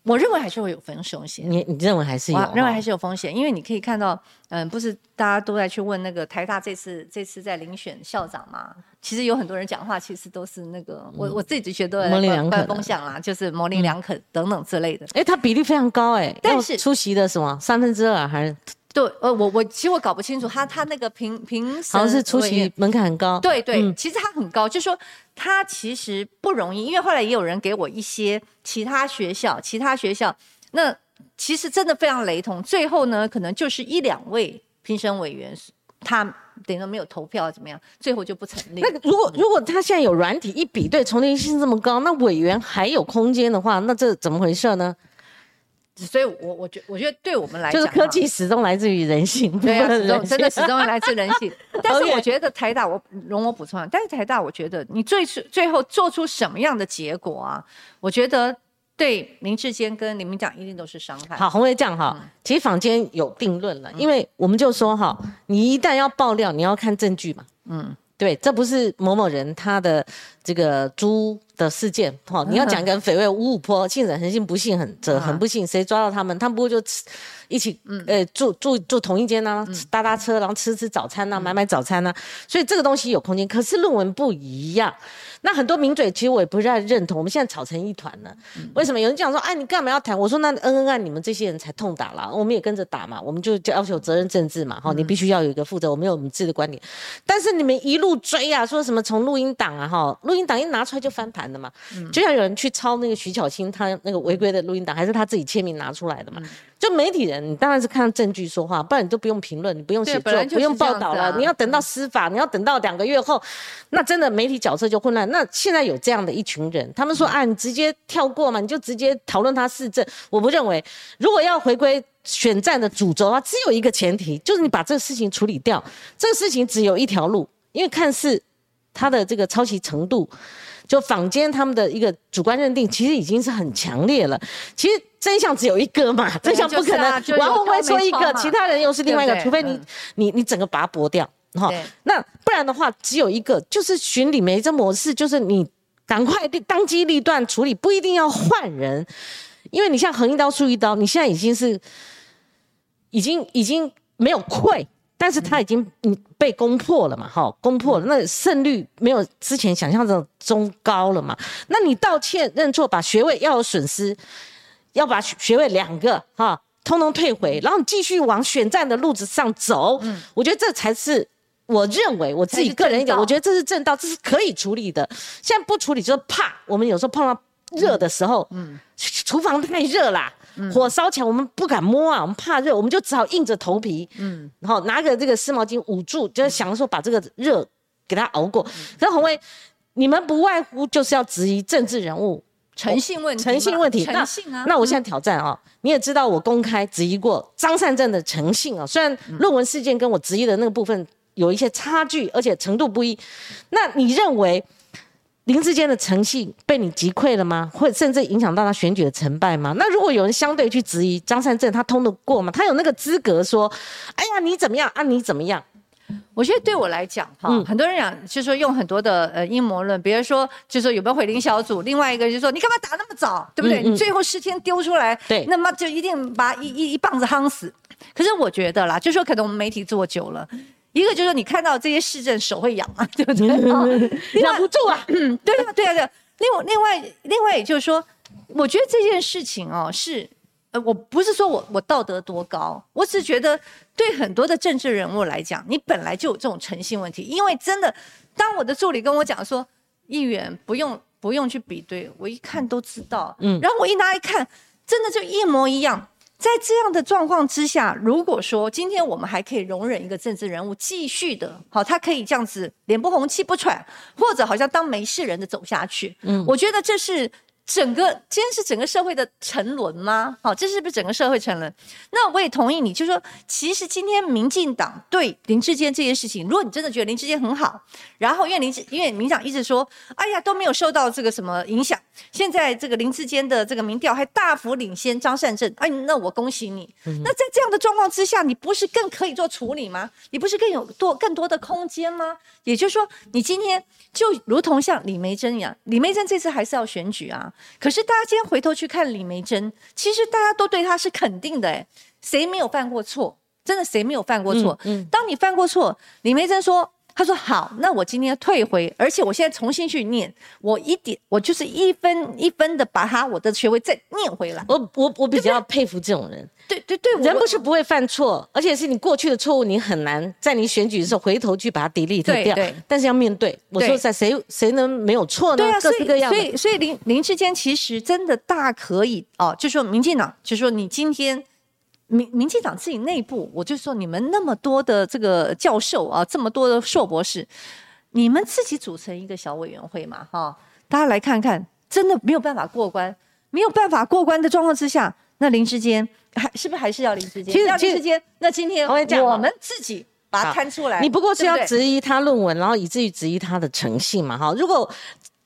我认为还是会有风险。你你认为还是有？我认为还是有风险，因为你可以看到，嗯，不是大家都在去问那个台大这次这次在遴选校长嘛？其实有很多人讲话，其实都是那个、嗯、我我自己觉得模棱两可、风向啦，就是模棱两可等等之类的。哎、嗯，他比例非常高哎、欸，但是出席的什么三分之二还是？对，呃，我我其实我搞不清楚他他那个评评审好像是出席门槛很高，对对、嗯，其实他很高，就是说他其实不容易，因为后来也有人给我一些其他学校，其他学校那其实真的非常雷同，最后呢可能就是一两位评审委员他等于没有投票怎么样，最后就不成立。那如果如果他现在有软体一比对重叠性这么高，那委员还有空间的话，那这怎么回事呢？所以我我觉我觉得对我们来讲就是科技始终来自于人性，对啊，始终真的始终来自人性。但是我觉得台大，我容我补充，但是台大我觉得你最最后做出什么样的结果啊，我觉得对林智坚跟林明讲一定都是伤害。好，洪为这样哈、嗯，其实坊间有定论了、嗯，因为我们就说哈，你一旦要爆料，你要看证据嘛，嗯，对，这不是某某人他的这个猪的事件哈、哦，你要讲一个人匪位五五坡，信者恒信，不信很者很不信、嗯，谁抓到他们，他们不就一起、嗯、呃住住住同一间啊，搭搭车，然后吃吃早餐啊、嗯、买买早餐啊，所以这个东西有空间，可是论文不一样。那很多名嘴其实我也不太认同，我们现在吵成一团了、嗯、为什么有人讲说哎、啊、你干嘛要谈，我说那恩恩案你们这些人才痛打啦，我们也跟着打嘛，我们就要求责任政治嘛、嗯、你必须要有一个负责，我们有我们自己的观点，但是你们一路追啊，说什么从录音档啊，录音档一拿出来就翻盘了嘛、嗯、就像有人去抄那个徐巧芯他那个违规的录音档，还是他自己签名拿出来的嘛、嗯、就媒体人你当然是看证据说话，不然你都不用评论，你不用写作、啊、不用报道了，你要等到司法、嗯、你要等到两个月后，那真的媒体角色就混乱。那现在有这样的一群人，他们说啊，你直接跳过嘛，你就直接讨论他市政。我不认为，如果要回归选战的主轴的话，只有一个前提，就是你把这个事情处理掉。这个事情只有一条路，因为看似他的这个抄袭程度，就坊间他们的一个主观认定，其实已经是很强烈了。其实真相只有一个嘛，真相不可能。王宏威说一个，其他人又是另外一个，对对，除非你、嗯、你你整个把它驳掉。哦、那不然的话只有一个，就是循理媒这模式，就是你赶快当机立断处理，不一定要换人，因为你像横一刀竖一刀，你现在已经是已经已经没有愧，但是他已经被攻破了嘛，哦、攻破了，那胜率没有之前想象的中高了嘛，那你道歉认错，把学位要有损失，要把学位两个哈、哦、通通退回，然后你继续往选战的路子上走、嗯、我觉得这才是，我认为我自己个人一点，我觉得这是正道，这是可以处理的。现在不处理就是怕我们有时候碰到热的时候，嗯，嗯厨房太热啦、嗯，火烧起来我们不敢摸啊，我们怕热，我们就只好硬着头皮，嗯，然后拿个这个湿毛巾捂住，就是想说把这个热给它熬过。嗯、可是洪为，你们不外乎就是要质疑政治人物诚信问题，诚信问题，诚信啊！那我现在挑战啊、哦嗯！你也知道我公开质疑过张善政的诚信啊、哦，虽然论文事件跟我质疑的那个部分。有一些差距，而且程度不一。那你认为林智坚的诚信被你击溃了吗？或甚至影响到他选举的成败吗？那如果有人相对去质疑张善政，他通得过吗？他有那个资格说哎呀你怎么样啊你怎么样？我觉得对我来讲哈、嗯，很多人讲就是说用很多的呃阴谋论，比如说就是说有没有毁林小组，另外一个就是说你干嘛打那么早，对不对？嗯嗯你最后十天丢出来，对，那么就一定把一 一, 一棒子夯死。可是我觉得啦，就是说可能我们媒体做久了。一个就是你看到这些市政手会痒啊，对不对？忍不住啊，嗯，对啊，对啊，对啊。另外，另外，另外，也就是说，我觉得这件事情哦，是，呃，我不是说我我道德多高，我只是觉得对很多的政治人物来讲，你本来就有这种诚信问题，因为真的，当我的助理跟我讲说，议员不用不用去比对，我一看都知道，嗯，然后我一拿一看，真的就一模一样。在这样的状况之下，如果说今天我们还可以容忍一个政治人物继续的，好，他可以这样子脸不红气不喘，或者好像当没事人的走下去，嗯，我觉得这是整个，今天是整个社会的沉沦吗？好，这是不是整个社会沉沦？那我也同意你，就是说，其实今天民进党对林智坚这件事情，如果你真的觉得林智坚很好，然后因为林因为民进党一直说，哎呀都没有受到这个什么影响，现在这个林智坚的这个民调还大幅领先张善政，哎，那我恭喜你。嗯、那在这样的状况之下，你不是更可以做处理吗？你不是更有多更多的空间吗？也就是说，你今天就如同像李梅珍一样，李梅珍这次还是要选举啊。可是大家今天回头去看李梅珍，其实大家都对她是肯定的，哎，谁没有犯过错？真的谁没有犯过错？嗯嗯、当你犯过错，李梅珍说：“他说好，那我今天要退回，而且我现在重新去念，我一点我就是一分一分的把他我的学位再念回来。我我我比较佩服这种人。对对对，人不是不会犯错，而且是你过去的错误，你很难在你选举的时候回头去把它 delete 掉。对，但是要面对。我说在谁谁能没有错呢？对啊，各式各样的。所以所以林林智坚其实真的大可以哦，就说民进党，就说你今天。民民进党自己内部，我就说你们那么多的这个教授啊，这么多的硕博士，你们自己组成一个小委员会嘛，哈、哦，大家来看看，真的没有办法过关，没有办法过关的状况之下，那林智坚还是不是还是要林智坚？其实要林智坚，那今天我们自己。把它摊出来，你不过是要质疑他论文，对对，然后以至于质疑他的诚信嘛。如果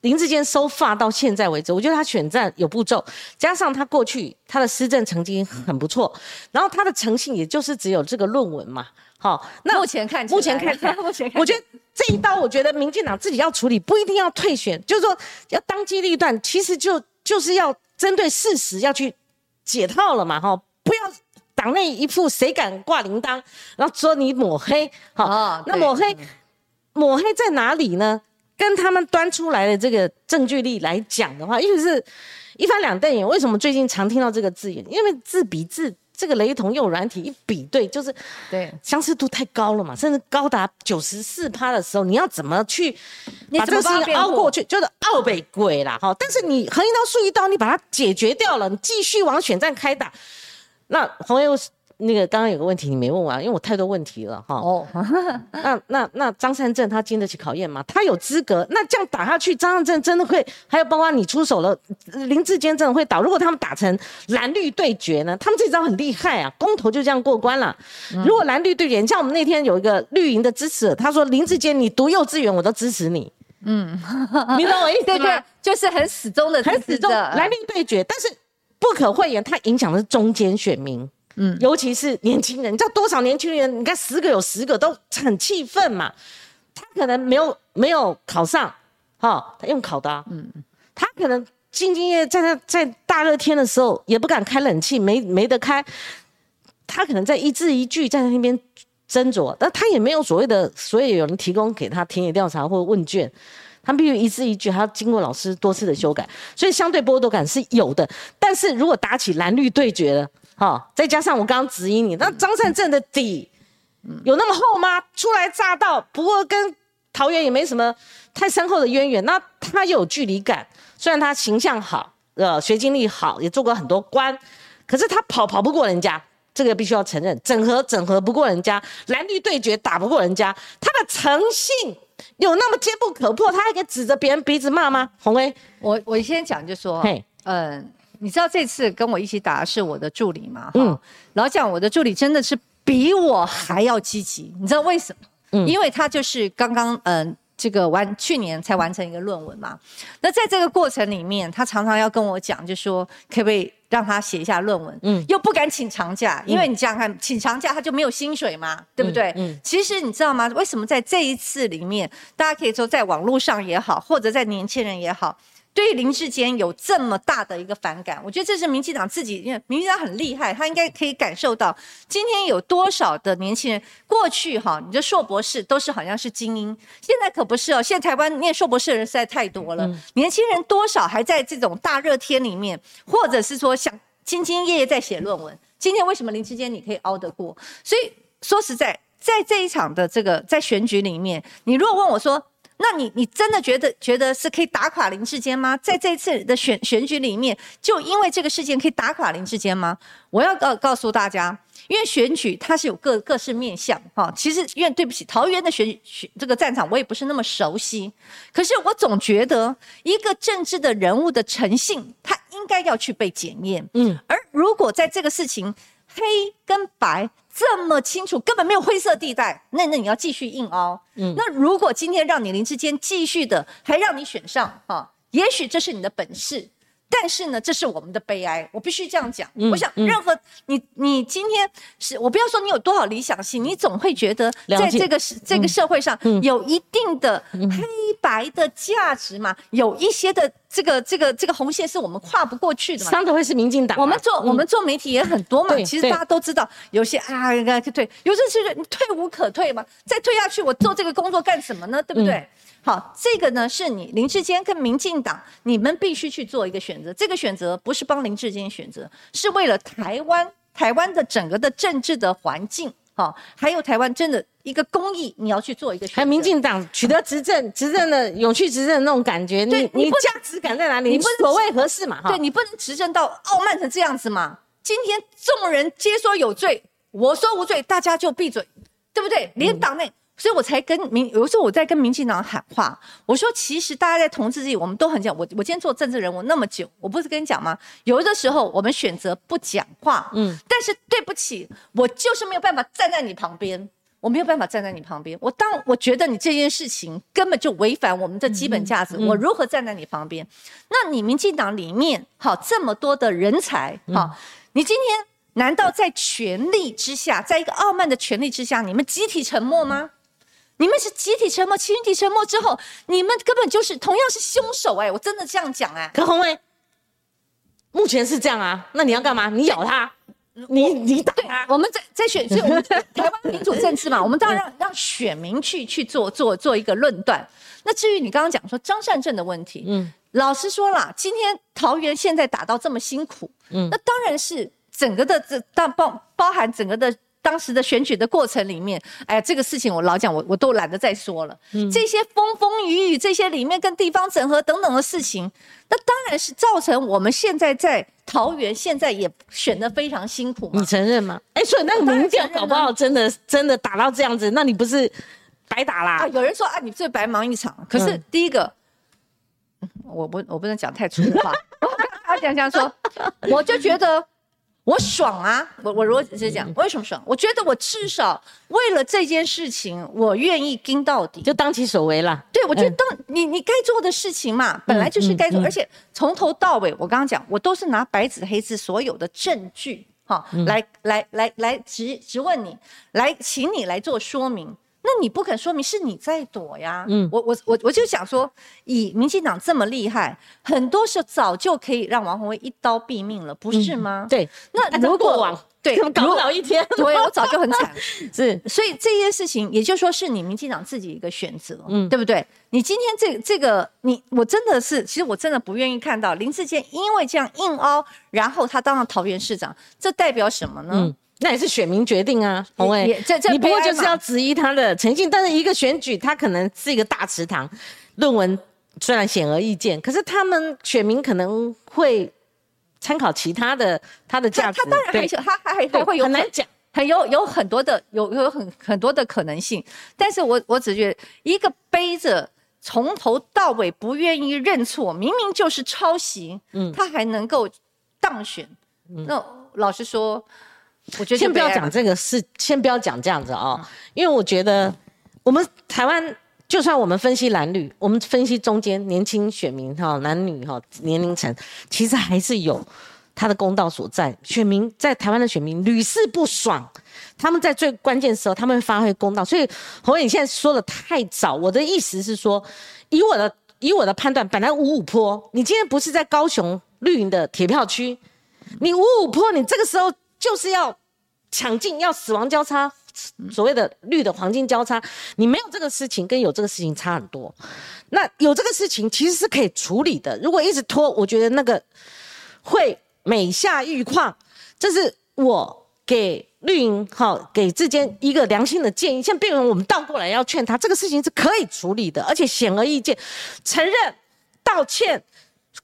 林智坚so far到现在为止，我觉得他选战有步骤，加上他过去他的施政成绩很不错，然后他的诚信也就是只有这个论文嘛。好，那目前看起来，目前看起来，目前看起来，我觉得这一刀，我觉得民进党自己要处理，不一定要退选，就是说要当机立断，其实就就是要针对事实要去解套了嘛，不要。党内一副谁敢挂铃铛，然后说你抹黑，好，哦、那抹黑，抹黑在哪里呢？跟他们端出来的这个证据力来讲的话，因为是一翻两瞪眼。为什么最近常听到这个字眼？因为字比字这个雷同又软体一比对，就是对相似度太高了嘛，甚至高达 百分之九十四 的时候，你要怎么去把这个事情凹过去？就是凹北鬼啦，哈！但是你横一刀竖一刀，你把它解决掉了，你继续往选战开打。那黄友那个刚刚有个问题你没问完，因为我太多问题了哈。哦、oh. ，那那那张善政他经得起考验吗？他有资格？那这样打下去，张善政真的会？还有包括你出手了，林智坚真的会倒？如果他们打成蓝绿对决呢？他们这招很厉害啊，公投就这样过关了。嗯、如果蓝绿对决，像我们那天有一个绿营的支持者，他说林智坚你读幼稚园我都支持你。嗯，你懂我意思吗？对对，就是很始终的，很始终蓝绿对决，但是。不可讳言，它影响的是中间选民，嗯，尤其是年轻人。你知道多少年轻人？你看十个有十个都很气愤嘛。他可能没有没有考上，哈、哦，他用考的、啊，嗯，他可能兢兢业业在在大热天的时候也不敢开冷气，没没得开。他可能在一字一句在那边斟酌，但他也没有所谓的，所以有人提供给他田野调查或问卷。他必须一字一句，还要经过老师多次的修改，所以相对剥夺感是有的。但是如果打起蓝绿对决了，哈、哦，再加上我刚刚质疑你，那张善政的底有那么厚吗？初来乍到，不过跟桃园也没什么太深厚的渊源，那他有距离感。虽然他形象好，呃，学经历好，也做过很多官，可是他跑跑不过人家。这个必须要承认，整合整合不过人家，蓝绿对决打不过人家，他的诚信有那么坚不可破，他还可以指着别人鼻子骂吗？洪威，我我先讲就说，嗯、呃，你知道这次跟我一起打的是我的助理嘛？嗯，老讲我的助理真的是比我还要积极，你知道为什么？嗯，因为他就是刚刚嗯、呃、这个完去年才完成一个论文嘛，那在这个过程里面，他常常要跟我讲，就说可不可以？让他写一下论文，嗯，又不敢请长假，因为你想想看，请长假他就没有薪水嘛，嗯、对不对？嗯，嗯其实你知道吗？为什么在这一次里面，大家可以说在网络上也好，或者在年轻人也好，对于林智坚有这么大的一个反感？我觉得这是民进党自己，因为民进党很厉害，他应该可以感受到今天有多少的年轻人。过去哈，你的硕博士都是好像是精英，现在可不是哦。现在台湾念硕博士的人实在太多了，嗯、年轻人多少还在这种大热天里面，或者是说想兢兢业业在写论文。今天为什么林智坚你可以熬得过？所以说实在，在这一场的这个在选举里面，你如果问我说。那你你真的觉得觉得是可以打垮林智坚吗？在这次的选选举里面，就因为这个事件可以打垮林智坚吗？我要告告诉大家，因为选举它是有各各式面向哈、哦。其实因为对不起，桃园的选选这个战场我也不是那么熟悉，可是我总觉得一个政治的人物的诚信，他应该要去被检验。嗯，而如果在这个事情黑跟白。这么清楚，根本没有灰色地带。那那你要继续硬凹。嗯，那如果今天让你林智坚继续的，还让你选上哈、啊，也许这是你的本事。但是呢，这是我们的悲哀，我必须这样讲。嗯、我想，任何、嗯、你你今天是我不要说你有多少理想性，你总会觉得在这个这个社会上、嗯、有一定的黑白的价值嘛，嗯、有一些的这个这个这个红线是我们跨不过去的嘛。上头会是民进党、啊，我们做、嗯、我们做媒体也很多嘛，其实大家都知道，有些啊对，有些是退无可退嘛，再退下去我做这个工作干什么呢？对不对？嗯好，这个呢是你林志坚跟民进党，你们必须去做一个选择。这个选择不是帮林志坚选择，是为了台湾台湾的整个的政治的环境，好，还有台湾真的一个公益，你要去做一个选择。还有民进党取得执政，执政的永续执政的那种感觉，你你价值感在哪里？你不能所谓合适嘛？对，你不能执政到傲慢成这样子嘛？今天众人皆说有罪，我说无罪，大家就闭嘴，对不对？连党内。嗯所以我才跟民，有时候我在跟民进党喊话，我说其实大家在同志界，我们都很讲，我我今天做政治人物那么久，我不是跟你讲吗？有的时候我们选择不讲话，嗯，但是对不起，我就是没有办法站在你旁边，我没有办法站在你旁边。我当我觉得你这件事情根本就违反我们的基本价值，嗯嗯、我如何站在你旁边？那你民进党里面好这么多的人才，好、嗯，你今天难道在权力之下，在一个傲慢的权力之下，你们集体沉默吗？你们是集体沉默，集体沉默之后，你们根本就是同样是凶手哎、欸！我真的这样讲哎、欸。可红哎，目前是这样啊，那你要干嘛？你咬他，你你打他。我们在在选，所以我们台湾民主政治嘛，我们当然让让选民去去做做做一个论断。那至于你刚刚讲说张善政的问题，嗯，老实说啦，今天桃园现在打到这么辛苦，嗯，那当然是整个的这包包含整个的。当时的选举的过程里面，哎，这个事情我老讲，我我都懒得再说了。嗯、这些风风雨雨，这些里面跟地方整合等等的事情，那当然是造成我们现在在桃园现在也选得非常辛苦嘛。你承认吗？哎，所以那个民调搞不好真的真的打到这样子，那你不是白打啦？啊，有人说啊，你最白忙一场。可是、嗯、第一个，我不我不能讲太粗话，他讲这样说，我就觉得。我爽啊！我我如果直接讲，为什么爽？我觉得我至少为了这件事情，我愿意跟到底，就当其所为啦。对，我觉得当、嗯、你你该做的事情嘛，本来就是该做，嗯嗯嗯、而且从头到尾，我刚刚讲，我都是拿白纸黑字所有的证据哈、嗯，来来来来质质问你，来请你来做说明。那你不肯说明，是你在躲呀。嗯，我我我我就想说，以民进党这么厉害，很多时候早就可以让王宏威一刀毙命了，不是吗？嗯、对。那如果对，搞不了一天，对，我早就很惨。是，所以这件事情，也就是说，是你民进党自己一个选择，嗯，对不对？你今天这这个，你我真的是，其实我真的不愿意看到林志坚因为这样硬凹，然后他当上桃园市长，这代表什么呢？嗯那也是选民决定啊，洪卫，你不过就是要质疑他的诚信，但是一个选举，他可能是一个大池塘，论文虽然显而易见，可是他们选民可能会参考其他的他的价值，他当然还是他还还会有很难讲，很有有很多的有有很很多的可能性，但是我我只觉得一个背着。从头到尾不愿意认错，明明就是抄袭，嗯，他还能够当选，嗯、那老实说。我觉得先不要讲这个事，先不要讲这样子哦，因为我觉得我们台湾，就算我们分析蓝绿，我们分析中间年轻选民哈，男女哈年龄层，其实还是有他的公道所在。选民在台湾的选民屡试不爽，他们在最关键的时候，他们会发挥公道。所以洪伟，你现在说的太早，我的意思是说，以我的以我的判断，本来五五波，你今天不是在高雄绿营的铁票区，你五五波，你这个时候。就是要抢进，要死亡交叉，所谓的绿的黄金交叉，你没有这个事情跟有这个事情差很多。那有这个事情其实是可以处理的，如果一直拖，我觉得那个会每下愈况。这是我给绿营好给之间一个良心的建议。像辩论我们倒过来要劝他，这个事情是可以处理的，而且显而易见，承认道歉。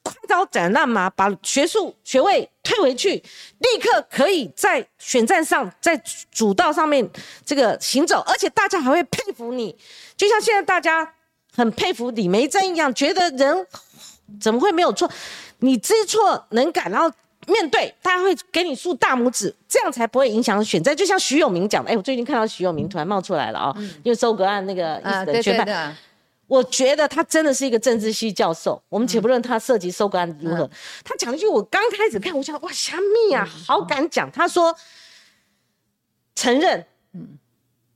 快刀斩乱麻，把学术学位退回去，立刻可以在选战上，在主道上面这个行走，而且大家还会佩服你，就像现在大家很佩服李梅珍一样，觉得人怎么会没有错？你知错能改，然后面对，大家会给你竖大拇指，这样才不会影响选战。就像徐永明讲的，哎，我最近看到徐永明突然冒出来了啊、哦嗯，因为邹格案那个意思的宣判。啊对对对啊我觉得他真的是一个政治系教授，我们且不论他涉及收购案如何、嗯、他讲了一句我刚开始看我想哇虾米啊、嗯、好敢讲，他说承认、嗯、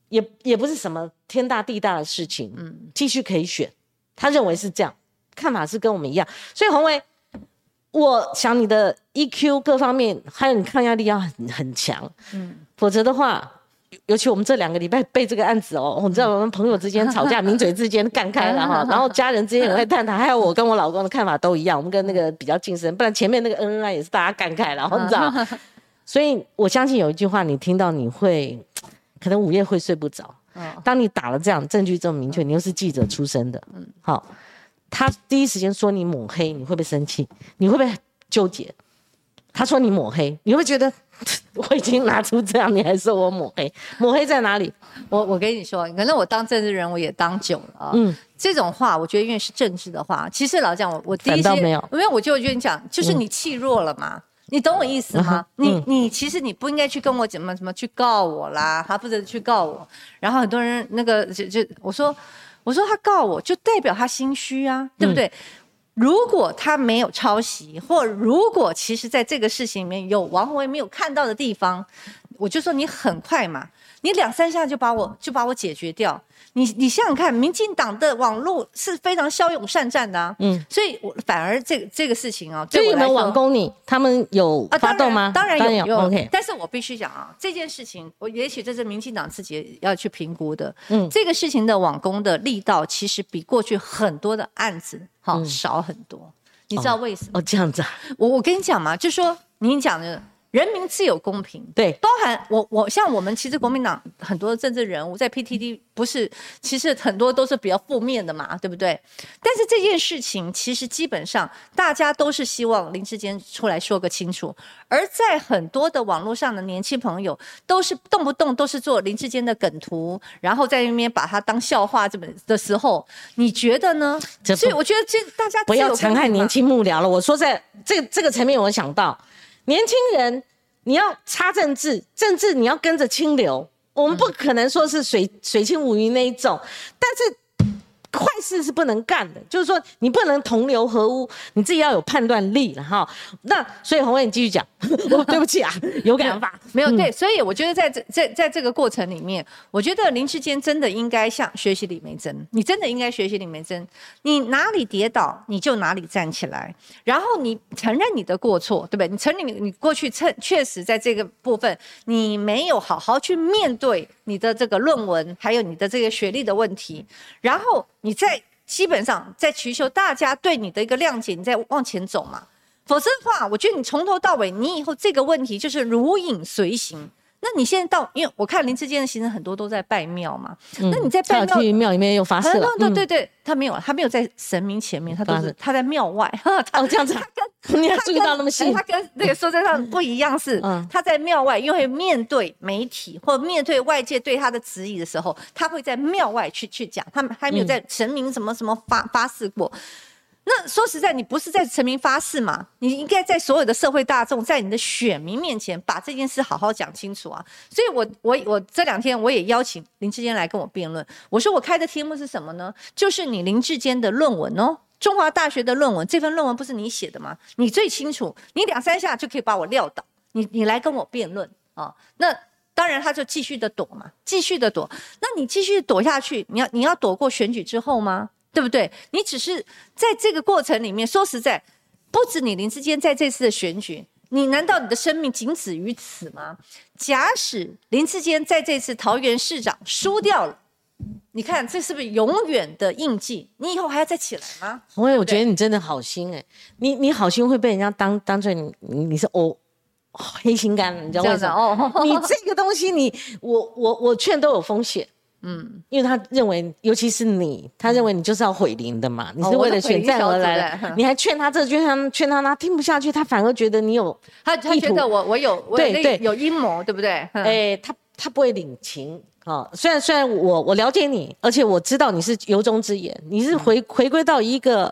也, 也不是什么天大地大的事情、嗯、继续可以选，他认为是这样，看法是跟我们一样。所以宏维，我想你的 E Q 各方面还有你抗压力要 很, 很强、嗯、否则的话，尤其我们这两个礼拜被这个案子哦，我们知道我们朋友之间吵架，名嘴之间干开了哈，然后家人之间也会探讨，还有我跟我老公的看法都一样，我们跟那个比较近身，不然前面那个恩恩爱也是大家干开了，你知道。所以我相信有一句话，你听到你会可能午夜会睡不着。当你打了这样证据这么明确，你又是记者出身的，好，他第一时间说你抹黑，你会不会生气？你会不会纠结？他说你抹黑，你会不会觉得？我已经拿出这样，你还说我抹黑，抹黑在哪里？我我跟你说，可能我当政治人物也当久了、哦、嗯，这种话我觉得因为是政治的话，其实老讲我我第一次没有，因为我就跟你讲，就是你气弱了嘛。嗯，你懂我意思吗？嗯、你你其实你不应该去跟我怎么怎么去告我啦，他不能去告我。然后很多人那个就就我说我说他告我就代表他心虚啊，对不对？嗯，如果他没有抄袭，或如果其实在这个事情里面有王宏维没有看到的地方，我就说你很快嘛，你两三下就把我就把我解决掉。你你想想看，民进党的网络是非常骁勇善战的啊，嗯，所以我反而这个这个事情啊，对我来说，所以有没有网攻你？他们有发动吗？啊、当然当然有，当然有 okay、但是我必须讲啊，这件事情，我也许这是民进党自己要去评估的，嗯，这个事情的网攻的力道其实比过去很多的案子。好，少很多、嗯、你知道为什么？ 哦, 哦这样子啊，我我跟你讲嘛，就说你讲的人民自有公平，对，包含我我像我们其实国民党很多政治人物在 P T T 不是，其实很多都是比较负面的嘛，对不对？但是这件事情其实基本上大家都是希望林智坚出来说个清楚，而在很多的网络上的年轻朋友都是动不动都是做林智坚的梗图，然后在那边把他当笑话的时候，你觉得呢？所以我觉得这大家不要残害年轻幕僚了。我说在这这个层面，我想到。年轻人你要插政治，政治你要跟着清流，我们不可能说是水、嗯、水清无鱼那一种，但是坏事是不能干的，就是说你不能同流合污，你自己要有判断力了哈。那所以宏维你继续讲我对不起啊有感吧没有、嗯、对，所以我觉得在这在在这个过程里面，我觉得林智坚真的应该像学习李梅珍，你真的应该学习李梅珍，你哪里跌倒你就哪里站起来，然后你承认你的过错，对不对？你承认你过去确实在这个部分你没有好好去面对你的这个论文还有你的这个学历的问题，然后你在基本上在祈求大家对你的一个谅解，你再往前走嘛。否则的话，我觉得你从头到尾，你以后这个问题就是如影随形。那你现在到，因为我看林智坚的行程很多都在拜庙嘛，嗯、那你在拜庙，他去庙里面又发誓了，对对对，他没有，他没有在神明前面，他都是他在庙外。哦，这样子，他跟你要注意到那么细，他跟那个说真的不一样是，嗯、他在庙外，因为面对媒体或面对外界对他的质疑的时候，他会在庙外去去讲，他还没有在神明什么什么发发誓过。那说实在，你不是在成名发誓嘛？你应该在所有的社会大众，在你的选民面前，把这件事好好讲清楚啊！所以我，我我我这两天我也邀请林智坚来跟我辩论。我说我开的题目是什么呢？就是你林智坚的论文哦，中华大学的论文，这份论文不是你写的吗？你最清楚，你两三下就可以把我撂倒。你你来跟我辩论啊、哦！那当然，他就继续的躲嘛，继续的躲。那你继续躲下去，你要你要躲过选举之后吗？对不对？你只是在这个过程里面，说实在，不止你林智坚在这次的选举，你难道你的生命仅止于此吗？假使林智坚在这次桃园市长输掉了，你看这是不是永远的印记？你以后还要再起来吗？因为我觉得你真的好心哎、欸，你你好心会被人家当当成你你是哦。黑心肝，你知道为什么？哦、你这个东西你，你我我我劝都有风险。嗯，因为他认为，尤其是你，他认为你就是要毁林的嘛，嗯、你是为了选战而来的、哦，你还劝他这，劝他，劝他，他听不下去，他反而觉得你有他，他觉得我我有我对对有阴谋，对不对？哎、嗯欸，他他不会领情啊、哦。虽然虽然我我了解你，而且我知道你是由衷之言，你是回、嗯、回归到一个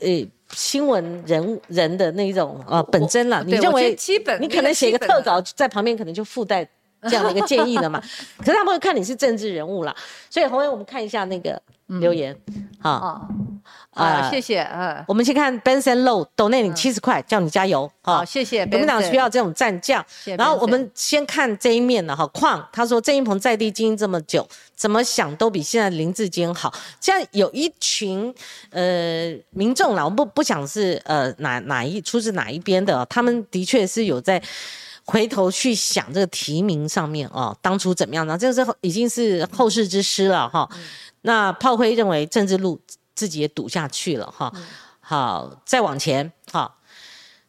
诶。欸新闻人人的那种呃本真啦，你认为基本你可能写个特稿在旁边，可能就附带这样的一个建议了嘛。可是他们会看你是政治人物啦，所以洪恩，我们看一下那个留言。嗯、好，好、哦呃，谢谢。嗯，我们先看 Benson Low 斗内你七十块，叫你加油。好、哦哦，谢谢。国民党需要这种战将。然后我们先看这一面了哈。矿他说郑运鹏在地经营这么久，怎么想都比现在林志坚好。现在有一群呃民众啦，我不不想是呃哪哪一出自哪一边的、哦，他们的确是有在。回头去想这个提名上面哦，当初怎么样呢？这个是已经是后世之师了哈、哦嗯。那炮灰认为政治路自己也堵下去了哈、哦嗯。好，再往前，好、哦，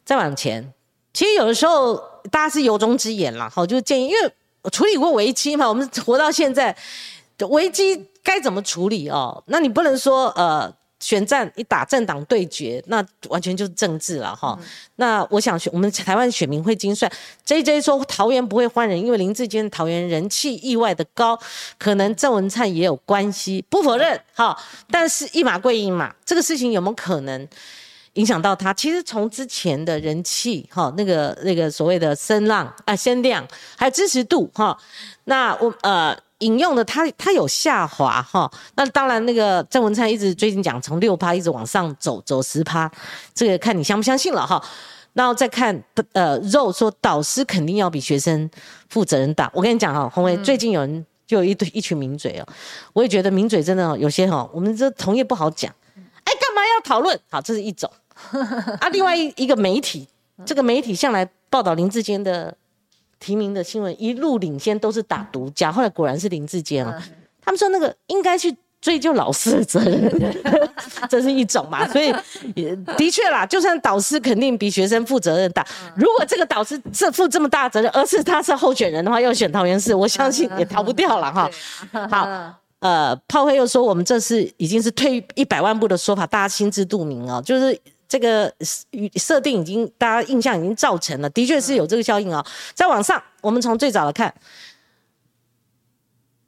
再往前。其实有的时候大家是由衷之言啦，好，就是建议，因为我处理过危机嘛，我们活到现在，危机该怎么处理哦？那你不能说呃。选战一打政党对决，那完全就是政治了哈、嗯。那我想我们台湾选民会精算。J J 说桃园不会换人，因为林志坚桃园人气意外的高，可能郑文灿也有关系，不否认哈。但是一码归一码，这个事情有没有可能影响到他？其实从之前的人气哈，那个那个所谓的声浪啊、呃、声量，还有支持度哈，那我呃。引用的它它有下滑哈，那当然那个郑文灿一直最近讲从 百分之六 一直往上走走 百分之十， 这个看你相不相信了哈。然后再看呃肉说导师肯定要比学生负责任大，我跟你讲哈，洪维、嗯、最近有人就有一一群名嘴哦，我也觉得名嘴真的有些哈，我们这同业不好讲，哎干嘛要讨论？好，这是一种啊，另外一个媒体，这个媒体向来报道林志坚的。提名的新闻一路领先都是打独家，后来果然是林志坚、啊嗯、他们说那个应该去追究老师的责任，这是一种嘛，所以的确啦，就算导师肯定比学生负责任大、嗯、如果这个导师负这么大的责任，而是他是候选人的话，要选桃园市，我相信也逃不掉了哈、嗯。好、嗯呃、炮灰又说我们这是已经是退一百万步的说法，大家心知肚明哦，就是这个设定已经大家印象已经造成了，的确是有这个效应哦。再往上，我们从最早的看，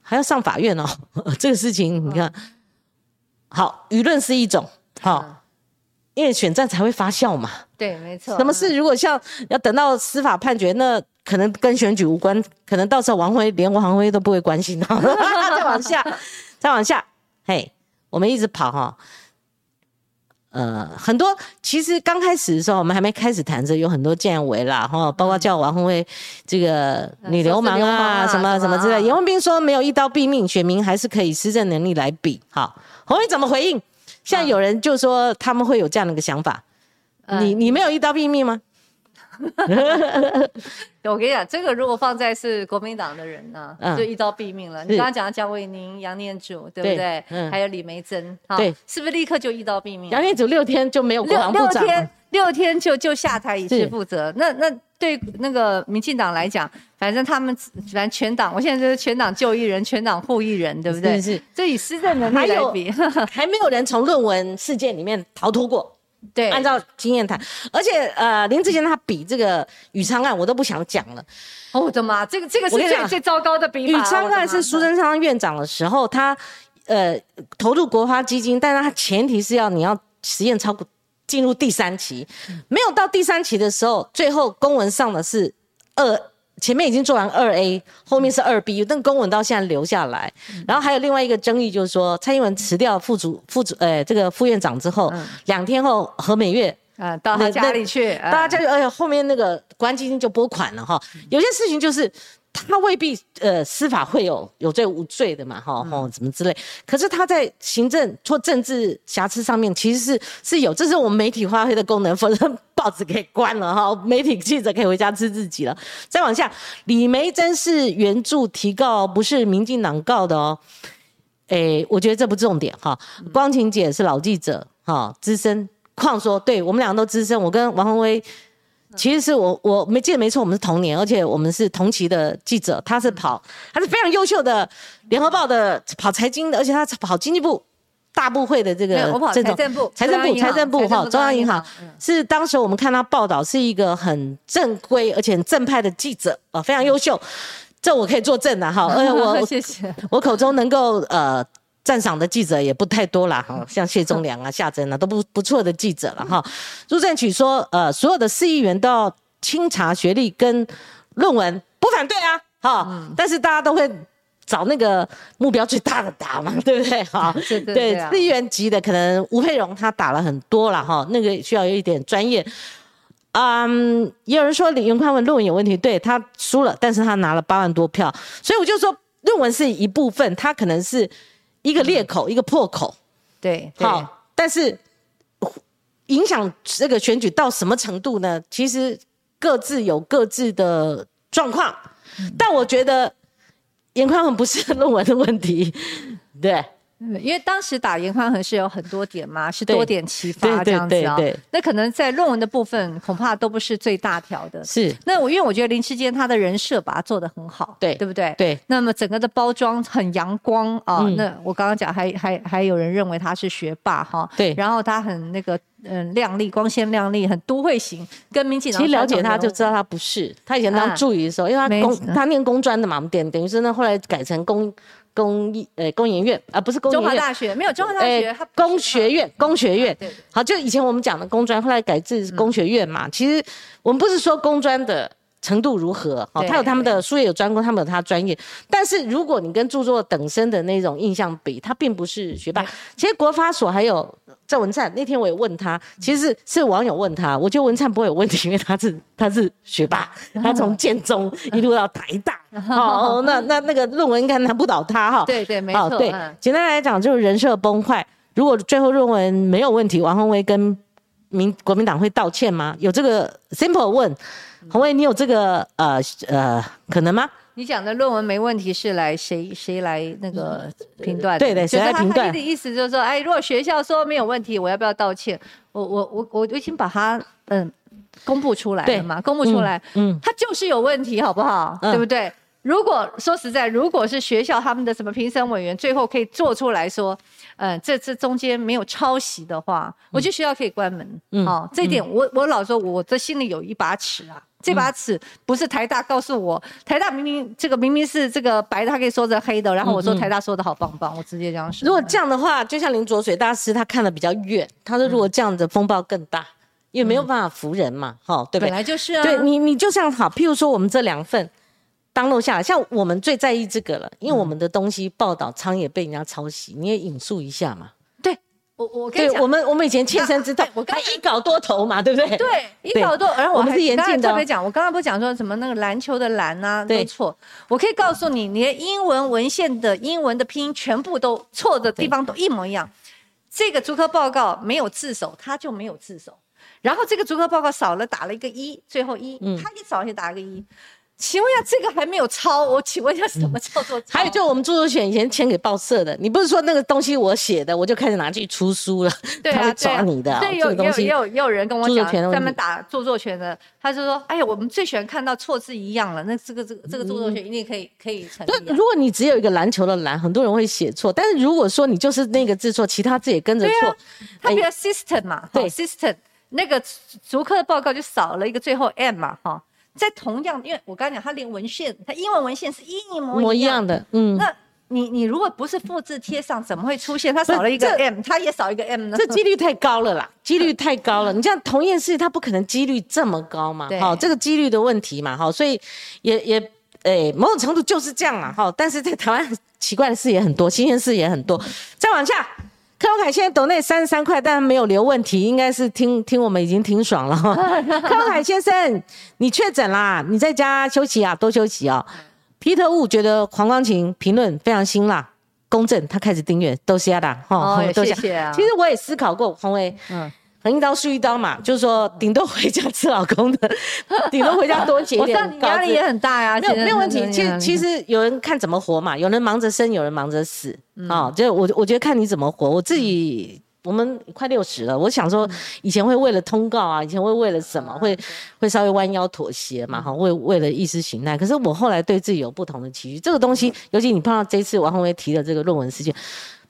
还要上法院哦，这个事情你看，好，舆论是一种好、哦，因为选战才会发酵嘛。对，没错。什么事如果像要等到司法判决，那可能跟选举无关，可能到时候王辉连王辉都不会关心哦。再往下，再往下，嘿，我们一直跑哈、哦。呃，很多其实刚开始的时候，我们还没开始谈着，有很多建委啦，哈，包括叫王宏威这个女流氓啊，嗯、什么什么之类。严文彬说没有一刀毙命，选民还是可以施政能力来比。好，宏威怎么回应？现在有人就说他们会有这样的一个想法，嗯、你你没有一刀毙命吗？我跟你讲，这个如果放在是国民党的人呢、啊嗯，就一刀毙命了。你刚刚讲蒋伟宁、杨念祖，对不对？嗯、还有李梅珍，对，是不是立刻就一刀毙命？杨念祖六天就没有国防部长，六天六天就就下台以示负责。那那对那个民进党来讲，反正他们反正全党，我现在就是全党救一人，全党护一人，对不对？是是。这以施政能力来比，还, 还没有人从论文事件里面逃脱过。对，按照经验谈，而且呃，林志坚他比这个宇昌案，我都不想讲了。哦，我的妈，这个这个是最最糟糕的比法。宇昌案是苏贞昌院长的时候，他呃投入国发基金，但是他前提是要你要实验超过进入第三期、嗯，没有到第三期的时候，最后公文上的是二，前面已经做完二 A， 后面是二 B， 但公文到现在留下来。嗯、然后还有另外一个争议，就是说蔡英文辞掉副主副主呃这个副院长之后，嗯、两天后何美月啊、嗯、到他家里去，到他家里，而且后面那个国安基金就拨款了哈、嗯。有些事情就是他未必呃司法会有有罪无罪的嘛哈哈什么之类，可是他在行政或政治瑕疵上面其实是是有，这是我们媒体发挥的功能，否则报纸可以关了哈，媒体记者可以回家吃自己了。再往下，李梅珍是原著提告，不是民进党告的哦。哎，我觉得这不重点哈。光晴姐是老记者哈，资深况说，对我们两个都资深，我跟王宏威。其实是我我没记得没错，我们是同年，而且我们是同期的记者。他是跑，他是非常优秀的联合报的，跑财经的，而且他跑经济部大部会的这个。我跑财政部，财政部，财政部哈，中央银行、嗯、是当时我们看他报道是一个很正规而且很正派的记者、呃、非常优秀，这我可以作证的哈。而且我谢谢我口中能够呃。赞赏的记者也不太多啦，像谢宗良啊、夏珍啊，都不不错的记者了哈。入政曲说，呃，所有的市议员都要清查学历跟论文，不反对啊，哈、嗯，但是大家都会找那个目标最大的打嘛，对不对？哈，对对对、啊，资源级的可能吴佩蓉他打了很多了哈，那个需要有一点专业。嗯，也有人说李云宽文论文有问题，对，他输了，但是他拿了八万多票，所以我就说论文是一部分，他可能是一个裂口，嗯、一个破口，对，好，但是影响这个选举到什么程度呢？其实各自有各自的状况，嗯、但我觉得严宽恒不是论文的问题，对。嗯、因为当时打严宽恒是有很多点嘛，是多点齐发这样子啊、哦。那可能在论文的部分恐怕都不是最大条的。是。那我因为我觉得林智坚他的人设把他做得很好，对，对不对？对。那么整个的包装很阳光啊、嗯。那我刚刚讲还还还有人认为他是学霸哈。对。然后他很那个。嗯，亮丽光鲜亮丽，很都会型，跟民进党。其实了解他就知道他不是。他以前当助理的时候，啊、因为他工他念工专的嘛，我们等等于是呢，后来改成工工艺呃工研院啊、呃，不是工研院。中华大学没有中华大学，他、呃、工学院工学院、啊对对对。好，就以前我们讲的工专，后来改制工学院嘛、嗯。其实我们不是说工专的程度如何，哦、他有他们的术业有专攻，他们有他专业。但是如果你跟著作等身的那种印象比，他并不是学霸。其实国发所还有。在文灿那天我也问他，其实是网友问他，我觉得文灿不会有问题，因为他是他是学霸，他从建中一路到台大，哦，那那那个论文应该难不倒他哈、哦。对对，没错。哦、对、嗯，简单来讲就是人设崩坏。如果最后论文没有问题，王宏威跟民国民党会道歉吗？有这个 simple 问，宏威你有这个呃呃可能吗？你讲的论文没问题是来谁谁来那个评断的、嗯、对对谁来评断、就是、他的意思就是说哎，如果学校说没有问题我要不要道歉，我我我我已经把它嗯公布出来了嘛，公布出来嗯它就是有问题好不好、嗯、对不对？如果说实在如果是学校他们的什么评审委员最后可以做出来说嗯，这这中间没有抄袭的话，我觉得学校可以关门。嗯，哦，这一点我我老说，我这心里有一把尺啊，这把尺不是台大告诉我，台大明明这个明明是这个白的，他可以说成黑的，然后我说台大说的好棒棒，我直接这样说。如果这样的话，就像林浊水大师他看得比较远，他说如果这样的风暴更大，因为没有办法服人嘛，哈、嗯哦，对不对？本来就是啊。对你你就像好，譬如说我们这两份。当落下来，像我们最在意这个了，因为我们的东西报道仓也被人家抄袭，你也引述一下嘛。对，我我跟你讲，我们我们以前切身之痛，我刚一稿多投嘛，对不对？对，一稿多，然后我还我是严禁的、哦、刚才特别讲，我刚刚不讲说什么那个篮球的篮啊，都错。我可以告诉你，连英文文献的英文的拼音全部都错的地方都一模一样。这个逐科报告没有自首，它就没有自首。然后这个逐科报告少了打了一个一，最后一，嗯、它也少了打了一个一。请问一下，这个还没有抄，我请问一下，什么叫做抄？嗯、还有就我们著作权以前签给报社的，你不是说那个东西我写的，我就开始拿去出书了，对啊、他会抓你的、啊。对，有、这个、也有也有人跟我讲，专门打著作权的，他就说，哎呀，我们最喜欢看到错字一样了，那这个这个这个著作权一定可以、嗯、可以成立、啊。如果你只有一个篮球的篮，很多人会写错，但是如果说你就是那个字错，其他字也跟着错，他比较 system 嘛，对 system 那个逐科报告就少了一个最后 m 嘛，哈。在同样，因为我刚才讲，它连文献，它英文文献是一模一样的。嗯，那你你如果不是复制贴上，怎么会出现它少了一个 m， 它也少一个 m 呢？这几率太高了啦，几率太高了。嗯、你像同一件事，它不可能几率这么高嘛。好、哦，这个几率的问题嘛。好、哦，所以也也诶、欸，某种程度就是这样啦。好、哦，但是在台湾奇怪的事也很多，新鲜事也很多。再往下。柯文凯现在抖内三十三块，但没有留问题，应该是听听我们已经听爽了。柯文凯先生，你确诊啦，你在家休息啊，多休息啊、哦。皮特伍觉得黄光芹评论非常辛辣、公正，他开始订阅都是啊的哈，都是、哦。谢谢啊。其实我也思考过，宏威，嗯，横一刀竖一刀嘛，就是说顶多回家吃老公的，顶多回家多写一点。我知道你压力也很大呀、啊，没有没有问题。其实其实有人看怎么活嘛，有人忙着生，有人忙着死。嗯、哦，就我我觉得看你怎么活。我自己我们快六十了，我想说以前会为了通告啊，以前会为了什么，会会稍微弯腰妥协嘛，哈，为为了意识形态。可是我后来对自己有不同的期许，这个东西，尤其你碰到这次王宏威提的这个论文事件，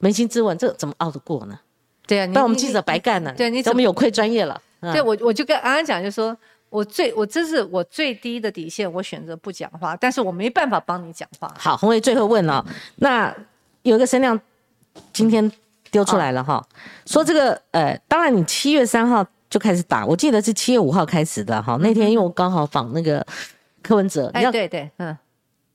扪心自问，这怎么熬得过呢？对啊，那我们记者白干了，对，你怎么有愧专业了？嗯、对，我我就跟安安讲，就说。我最我这是我最低的底线，我选择不讲话，但是我没办法帮你讲话。好，宏威最后问哦，那有一个声量今天丢出来了哈、哦，说这个呃，当然你七月三号就开始打，我记得是七月五号开始的哈、哦。那天因为我刚好访那个柯文哲，哎对对，嗯，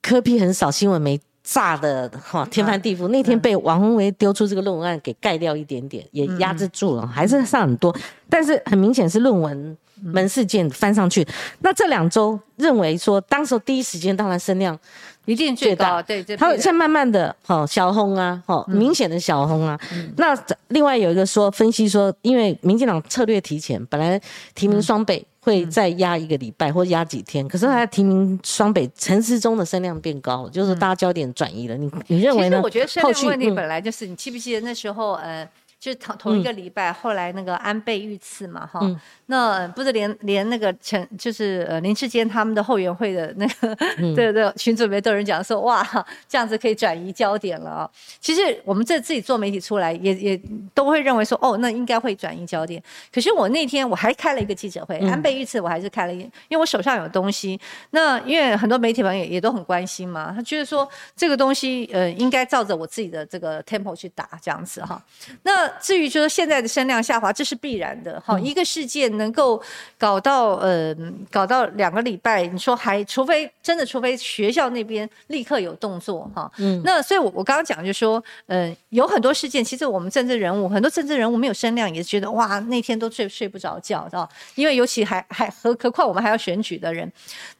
柯 P 很少新闻没炸的天翻地覆、啊、那天被王宏维丢出这个论文案给盖掉一点点，也压制住了、嗯、还是上很多，但是很明显是论文门事件翻上去、嗯、那这两周认为说当时第一时间当然声量一定最高，对，它现在慢慢的、哦、小红啊、哦嗯、明显的小红啊、嗯、那另外有一个说分析说因为民进党策略提前，本来提名双倍、嗯会再压一个礼拜或压几天，可是他提名双北陈时中的声量变高，就是大家焦点转移了。你你认为呢？其实我觉得声量问题本来就是，你记不记得那时候呃，就是同同一个礼拜，嗯、后来那个安倍遇刺嘛，哈、嗯，那不是连连那个陈就是呃林志坚他们的后援会的那个、嗯、对对群组里面都有人讲说哇这样子可以转移焦点了啊、哦。其实我们这自己做媒体出来也也都会认为说哦那应该会转移焦点。可是我那天我还开了一个记者会，嗯、安倍遇刺我还是开了一，因为我手上有东西。那因为很多媒体朋友也都很关心嘛，他觉得说这个东西呃应该照着我自己的这个 tempo 去打这样子哈、哦。那至于就是现在的声量下滑，这是必然的哈、哦嗯。一个事件能够搞到呃搞到两个礼拜，你说还除非真的，除非学校那边立刻有动作哈、哦嗯。那所以我，我我刚刚讲就是说，呃，有很多事件，其实我们政治人物，很多政治人物没有声量，也觉得哇，那天都睡睡不着觉的、哦，因为尤其还还何何况我们还要选举的人。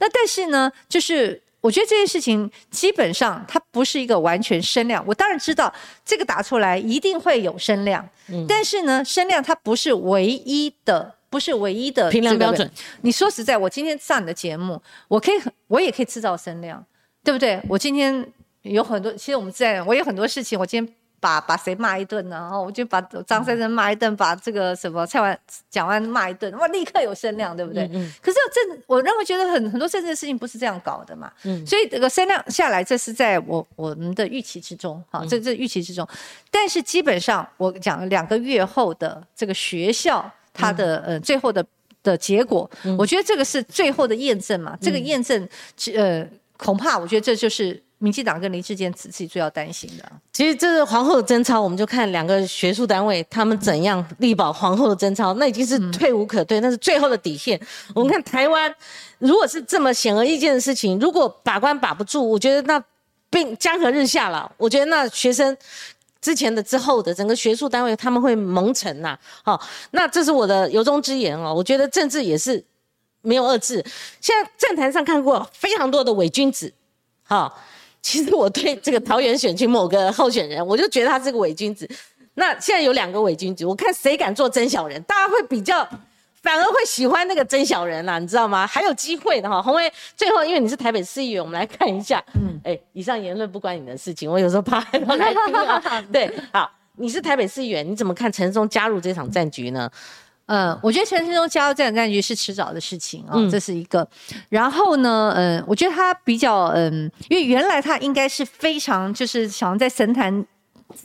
那但是呢，就是。我觉得这件事情基本上它不是一个完全声量，我当然知道这个打出来一定会有声量、嗯、但是呢声量它不是唯一的不是唯一的、这个、评量标准。你说实在我今天上你的节目，我可以我也可以制造声量，对不对？我今天有很多，其实我们自然我有很多事情，我今天把把谁骂一顿呢、啊？然后我就把张三生骂一顿，把这个什么蔡完蒋万骂一顿，哇，立刻有声量，对不对？嗯嗯可是政，我认为觉得很很多政治的事情不是这样搞的嘛。嗯、所以这个声量下来，这是在我我们的预期之中，好，这这预期之中。但是基本上，我讲两个月后的这个学校，它的、嗯、呃最后的的结果、嗯，我觉得这个是最后的验证嘛。嗯、这个验证，呃，恐怕我觉得这就是。民进党跟林志坚自己最要担心的、啊，其实这是皇后的贞操，我们就看两个学术单位他们怎样力保皇后的贞操，那已经是退无可退、嗯，那是最后的底线。我们看台湾，如果是这么显而易见的事情，如果把关把不住，我觉得那并江河日下了。我觉得那学生之前的之后的整个学术单位他们会蒙尘呐、啊。哦，那这是我的由衷之言哦。我觉得政治也是没有遏制，现在政坛上看过非常多的伪君子，好、哦。其实我对这个桃园选区某个候选人，我就觉得他是个伪君子。那现在有两个伪君子，我看谁敢做真小人，大家会比较，反而会喜欢那个真小人啦、啊，你知道吗？还有机会的哈。宏维，最后因为你是台北市议员，我们来看一下。嗯。哎，以上言论不关你的事情，我有时候怕害到来宾啊。对，好，你是台北市议员，你怎么看陈时中加入这场战局呢？呃，我觉得陈时中加入这场战局是迟早的事情啊、哦嗯，这是一个。然后呢，嗯、呃，我觉得他比较，嗯、呃，因为原来他应该是非常就是想在神坛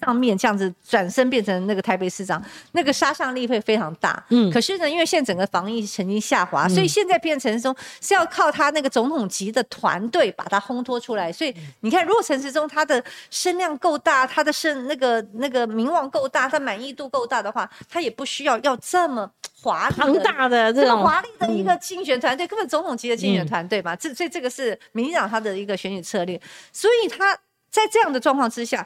上面这样子转身变成那个台北市长，那个杀伤力会非常大。嗯。可是呢，因为现在整个防疫曾经下滑，嗯、所以现在变成陈时中是要靠他那个总统级的团队把他烘托出来。所以你看，如果陈时中他的声量够大，他的声那个那个名望够大，他满意度够大的话，他也不需要要这么。华丽的这种华丽的一个竞选团队、嗯、根本总统级的竞选团队嘛、嗯、这所以这个是民进党他的一个选举策略，所以他在这样的状况之下，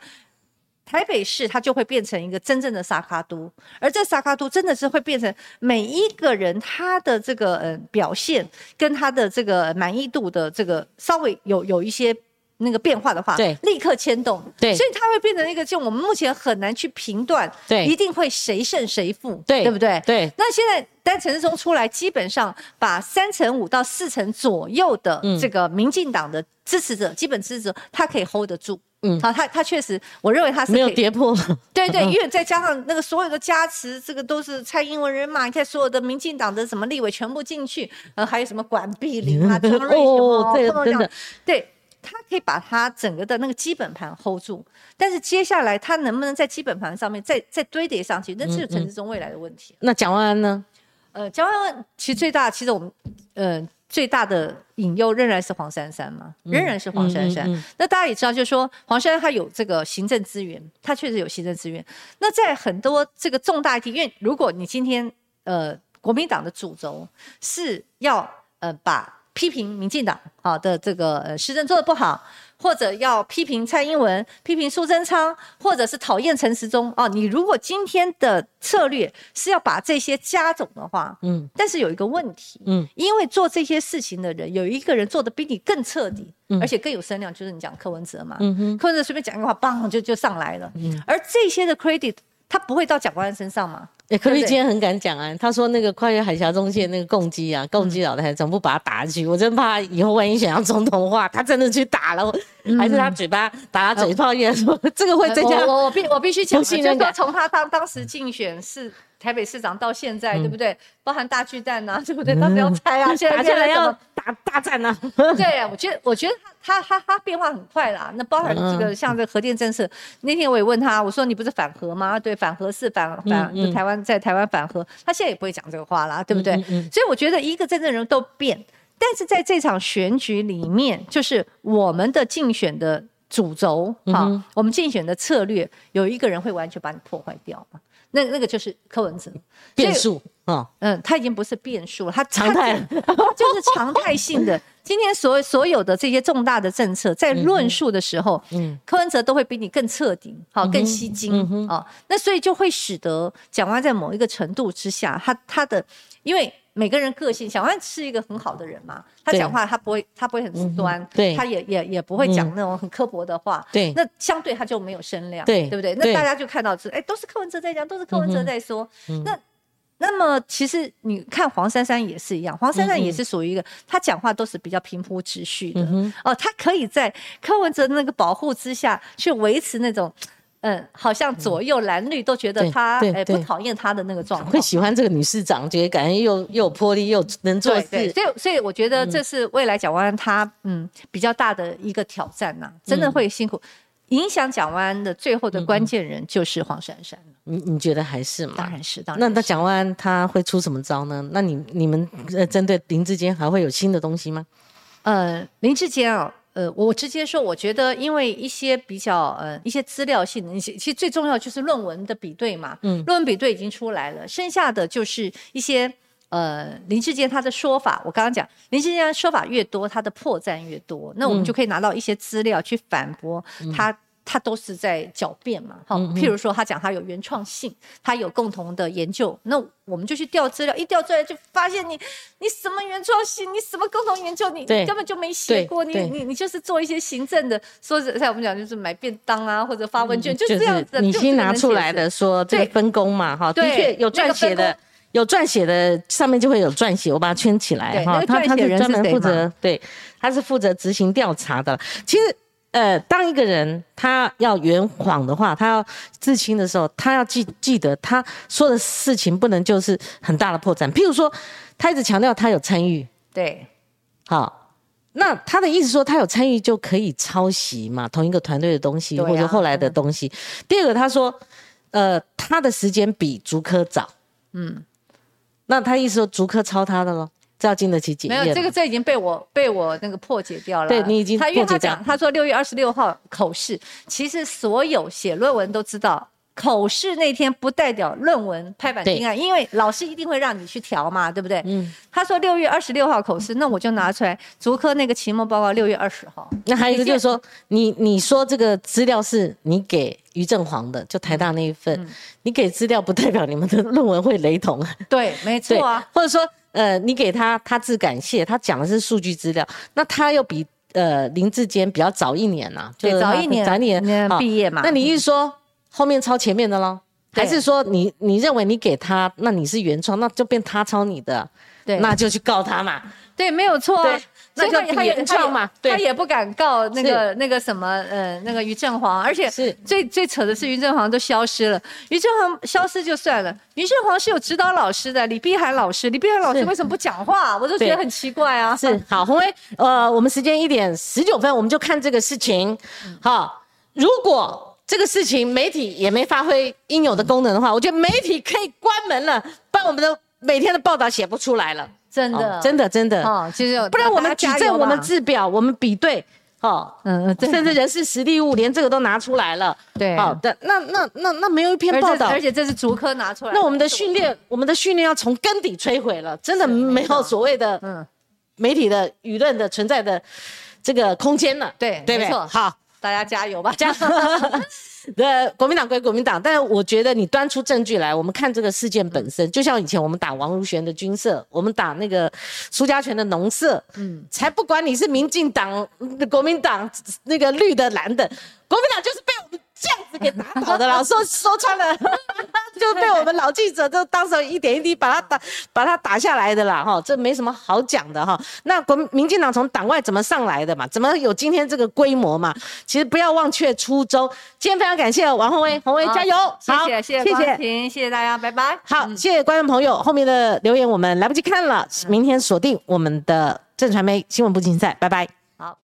台北市它就会变成一个真正的撒卡都，而这撒卡都真的是会变成每一个人他的这个、呃、表现跟他的这个满意度的这个稍微有有一些那个变化的话，对，立刻牵动，对，所以它会变成一个，就我们目前很难去评断，对，一定会谁胜谁负，对，对不对？对。那现在，但陈时中出来，基本上把三成五到四成左右的这个民进党的支持者、嗯、基本支持者，他可以 hold 得住。嗯，好，他他确实，我认为他是可以没有跌破。对对，因为再加上那个所有的加持，这个都是蔡英文人嘛，你看所有的民进党的什么立委全部进去，呃，还有什么管碧玲啊、张瑞雄啊，这真的对。他可以把他整个的那个基本盘 hold 住，但是接下来他能不能在基本盘上面再再堆叠上去，那是陈时中未来的问题。嗯嗯、那蒋万安呢？呃，蒋万安其实最大，其实我们呃最大的隐忧仍然是黄珊珊嘛，仍然是黄珊珊。嗯嗯嗯嗯、那大家也知道，就是说黄珊珊他有这个行政资源，他确实有行政资源。那在很多这个重大议题，因为如果你今天呃国民党的主轴是要呃把。批评民进党啊的这个施政做得不好，或者要批评蔡英文、批评苏贞昌，或者是讨厌陈时中啊，你如果今天的策略是要把这些加总的话，嗯，但是有一个问题，嗯，因为做这些事情的人有一个人做得比你更彻底，嗯，而且更有声量，就是你讲柯文哲嘛，嗯哼，柯文哲随便讲一个话，砰就就上来了，嗯，而这些的 credit。他不会到蒋万安身上吗？欸、柯 P 今天很敢讲啊，他说那个跨越海峡中线那个共机啊，共机老台总部把他打下去，我真怕以后万一想要总统的话，他真的去打了，嗯、还是他嘴巴打他嘴炮一样说、嗯、这个会增加、呃、我, 我, 必我必须讲，就是说从他 当, 当时竞选是台北市长到现在、嗯，对不对？包含大巨蛋啊，对不对？他不要拆啊，嗯、现在变成要打大战啊。对，我觉得，我觉得他他他他变化很快啦。那包含这个、嗯、像这核电政策，那天我也问他，我说你不是反核吗？对，反核是反反、嗯嗯、台湾在台湾反核，他现在也不会讲这个话啦，对不对？嗯嗯嗯，所以我觉得一个政治人物都变，但是在这场选举里面，就是我们的竞选的主轴、嗯啊、我们竞选的策略，有一个人会完全把你破坏掉嘛。那那个就是柯文哲变数、哦、嗯，他已经不是变数了，他常态他就是常态性的。今天 所, 所有的这些重大的政策，在论述的时候，嗯嗯、柯文哲都会比你更彻底，好、嗯、更吸睛、嗯哦、那所以就会使得蒋万安在某一个程度之下，他他的因为。每个人个性，小安是一个很好的人嘛，他讲话他不会，他不会很极端，嗯、他也也也不会讲那种很刻薄的话，对，那相对他就没有声量，对，对不对？那大家就看到是，哎，都是柯文哲在讲，都是柯文哲在说，嗯、那。那么其实你看黄珊珊也是一样，黄珊珊也是属于一个，她、嗯、讲话都是比较平铺直叙的，嗯、哦，她可以在柯文哲那个保护之下去维持那种。嗯，好像左右蓝绿都觉得他、嗯欸、不讨厌他的那个状况，会喜欢这个女市长，觉得感觉又又有魄力，又能做事。对对，所以所以我觉得这是未来蒋万安他嗯比较大的一个挑战呐、啊，真的会辛苦。嗯、影响蒋万安的最后的关键人就是黄珊珊。你你觉得还是吗？当然是，当然是。那那蒋万安他会出什么招呢？那你你们针对林智坚还会有新的东西吗？呃，林智坚哦。呃，我直接说，我觉得因为一些比较呃一些资料性的，其实最重要就是论文的比对嘛，嗯，论文比对已经出来了，剩下的就是一些呃林智坚他的说法，我刚刚讲林智坚的说法越多，他的破绽越多，那我们就可以拿到一些资料去反驳他、嗯。他都是在狡辩嘛，好，譬如说他讲他有原创性，他有共同的研究，那我们就去调资料，一调出来就发现你你什么原创性，你什么共同研究，你根本就没写过，你你你就是做一些行政的，说在我们讲就是买便当啊或者发问卷，嗯、就是这样子的。你先拿出来的说这个分工嘛，哈，的确有撰写的。那個有撰写的上面就会有撰写，我把它圈起来哈。他他是专门负责，对，他是负责执行调查的。其实。呃，当一个人他要圆谎的话，他要自清的时候，他要记记得他说的事情不能就是很大的破绽。譬如说，他一直强调他有参与，对，好，那他的意思说他有参与就可以抄袭嘛，同一个团队的东西、啊、或者后来的东西。嗯、第二个，他说，呃，他的时间比竹科早，嗯，那他意思说竹科抄他的咯。这要经得起检验。没有，这个这已经被我被我那个破解掉了。对，你已经破解掉了。他因为他讲，他说六月二十六号口试，其实所有写论文都知道，口试那天不代表论文拍板定案，因为老师一定会让你去调嘛，对不对？嗯。他说六月二十六号口试，那我就拿出来竹科那个期末报告六月二十号。那还有一个就是说，你你说这个资料是你给于正煌的，就台大那一份，嗯、你给资料不代表你们的论文会雷同。对，没错啊。或者说。呃，你给他，他自感谢，他讲的是数据资料，那他又比呃林智坚比较早一年呐、啊，对，早一年，早一年毕业嘛。那你一说、嗯、后面抄前面的咯，还是说你你认为你给他，那你是原创，那就变他抄你的，对，那就去告他嘛。对，没有错、啊。那就比原创嘛，他 也, 他, 也他也不敢告那个那个什么呃那个于正煌，而且最最扯的是于正煌都消失了，于正煌消失就算了，于正煌是有指导老师的，李碧涵老师，李碧涵老师为什么不讲话？我都觉得很奇怪啊。是，好，洪葳，呃，我们时间一点十九分，我们就看这个事情。好，如果。这个事情媒体也没发挥应有的功能的话，我觉得媒体可以关门了，不然我们的每天的报道写不出来了，真的、哦、真的真的、哦、其实不然我们举证，我们制表，我们比对、哦嗯、对，甚至人事实力物连这个都拿出来了，对、哦、的那那那那没有一篇报道，而且这是竹科拿出来的，那我们的训练我们的训练要从根底摧毁了，真的没有所谓的媒体的舆论的存在的这个空间了。对，对，没错。好，大家加油吧，加油。呃，国民党归国民党，但我觉得你端出证据来，我们看这个事件本身，就像以前我们打王如玄的军社，我们打那个苏家全的农社，嗯，才不管你是民进党、国民党、那个绿的、蓝的，国民党就是被我们这样子给打倒的啦。说说穿了，就被我们老记者都当时一点一滴把他打把他打下来的啦，哈，这没什么好讲的哈。那国民进党从党外怎么上来的嘛？怎么有今天这个规模嘛？其实不要忘却初衷。今天非常感谢王宏威，宏威加油！好，谢谢，谢谢光庭，谢谢大家，拜拜。好，嗯、谢谢观众朋友，后面的留言我们来不及看了，明天锁定我们的震传媒新闻部竞赛，拜拜。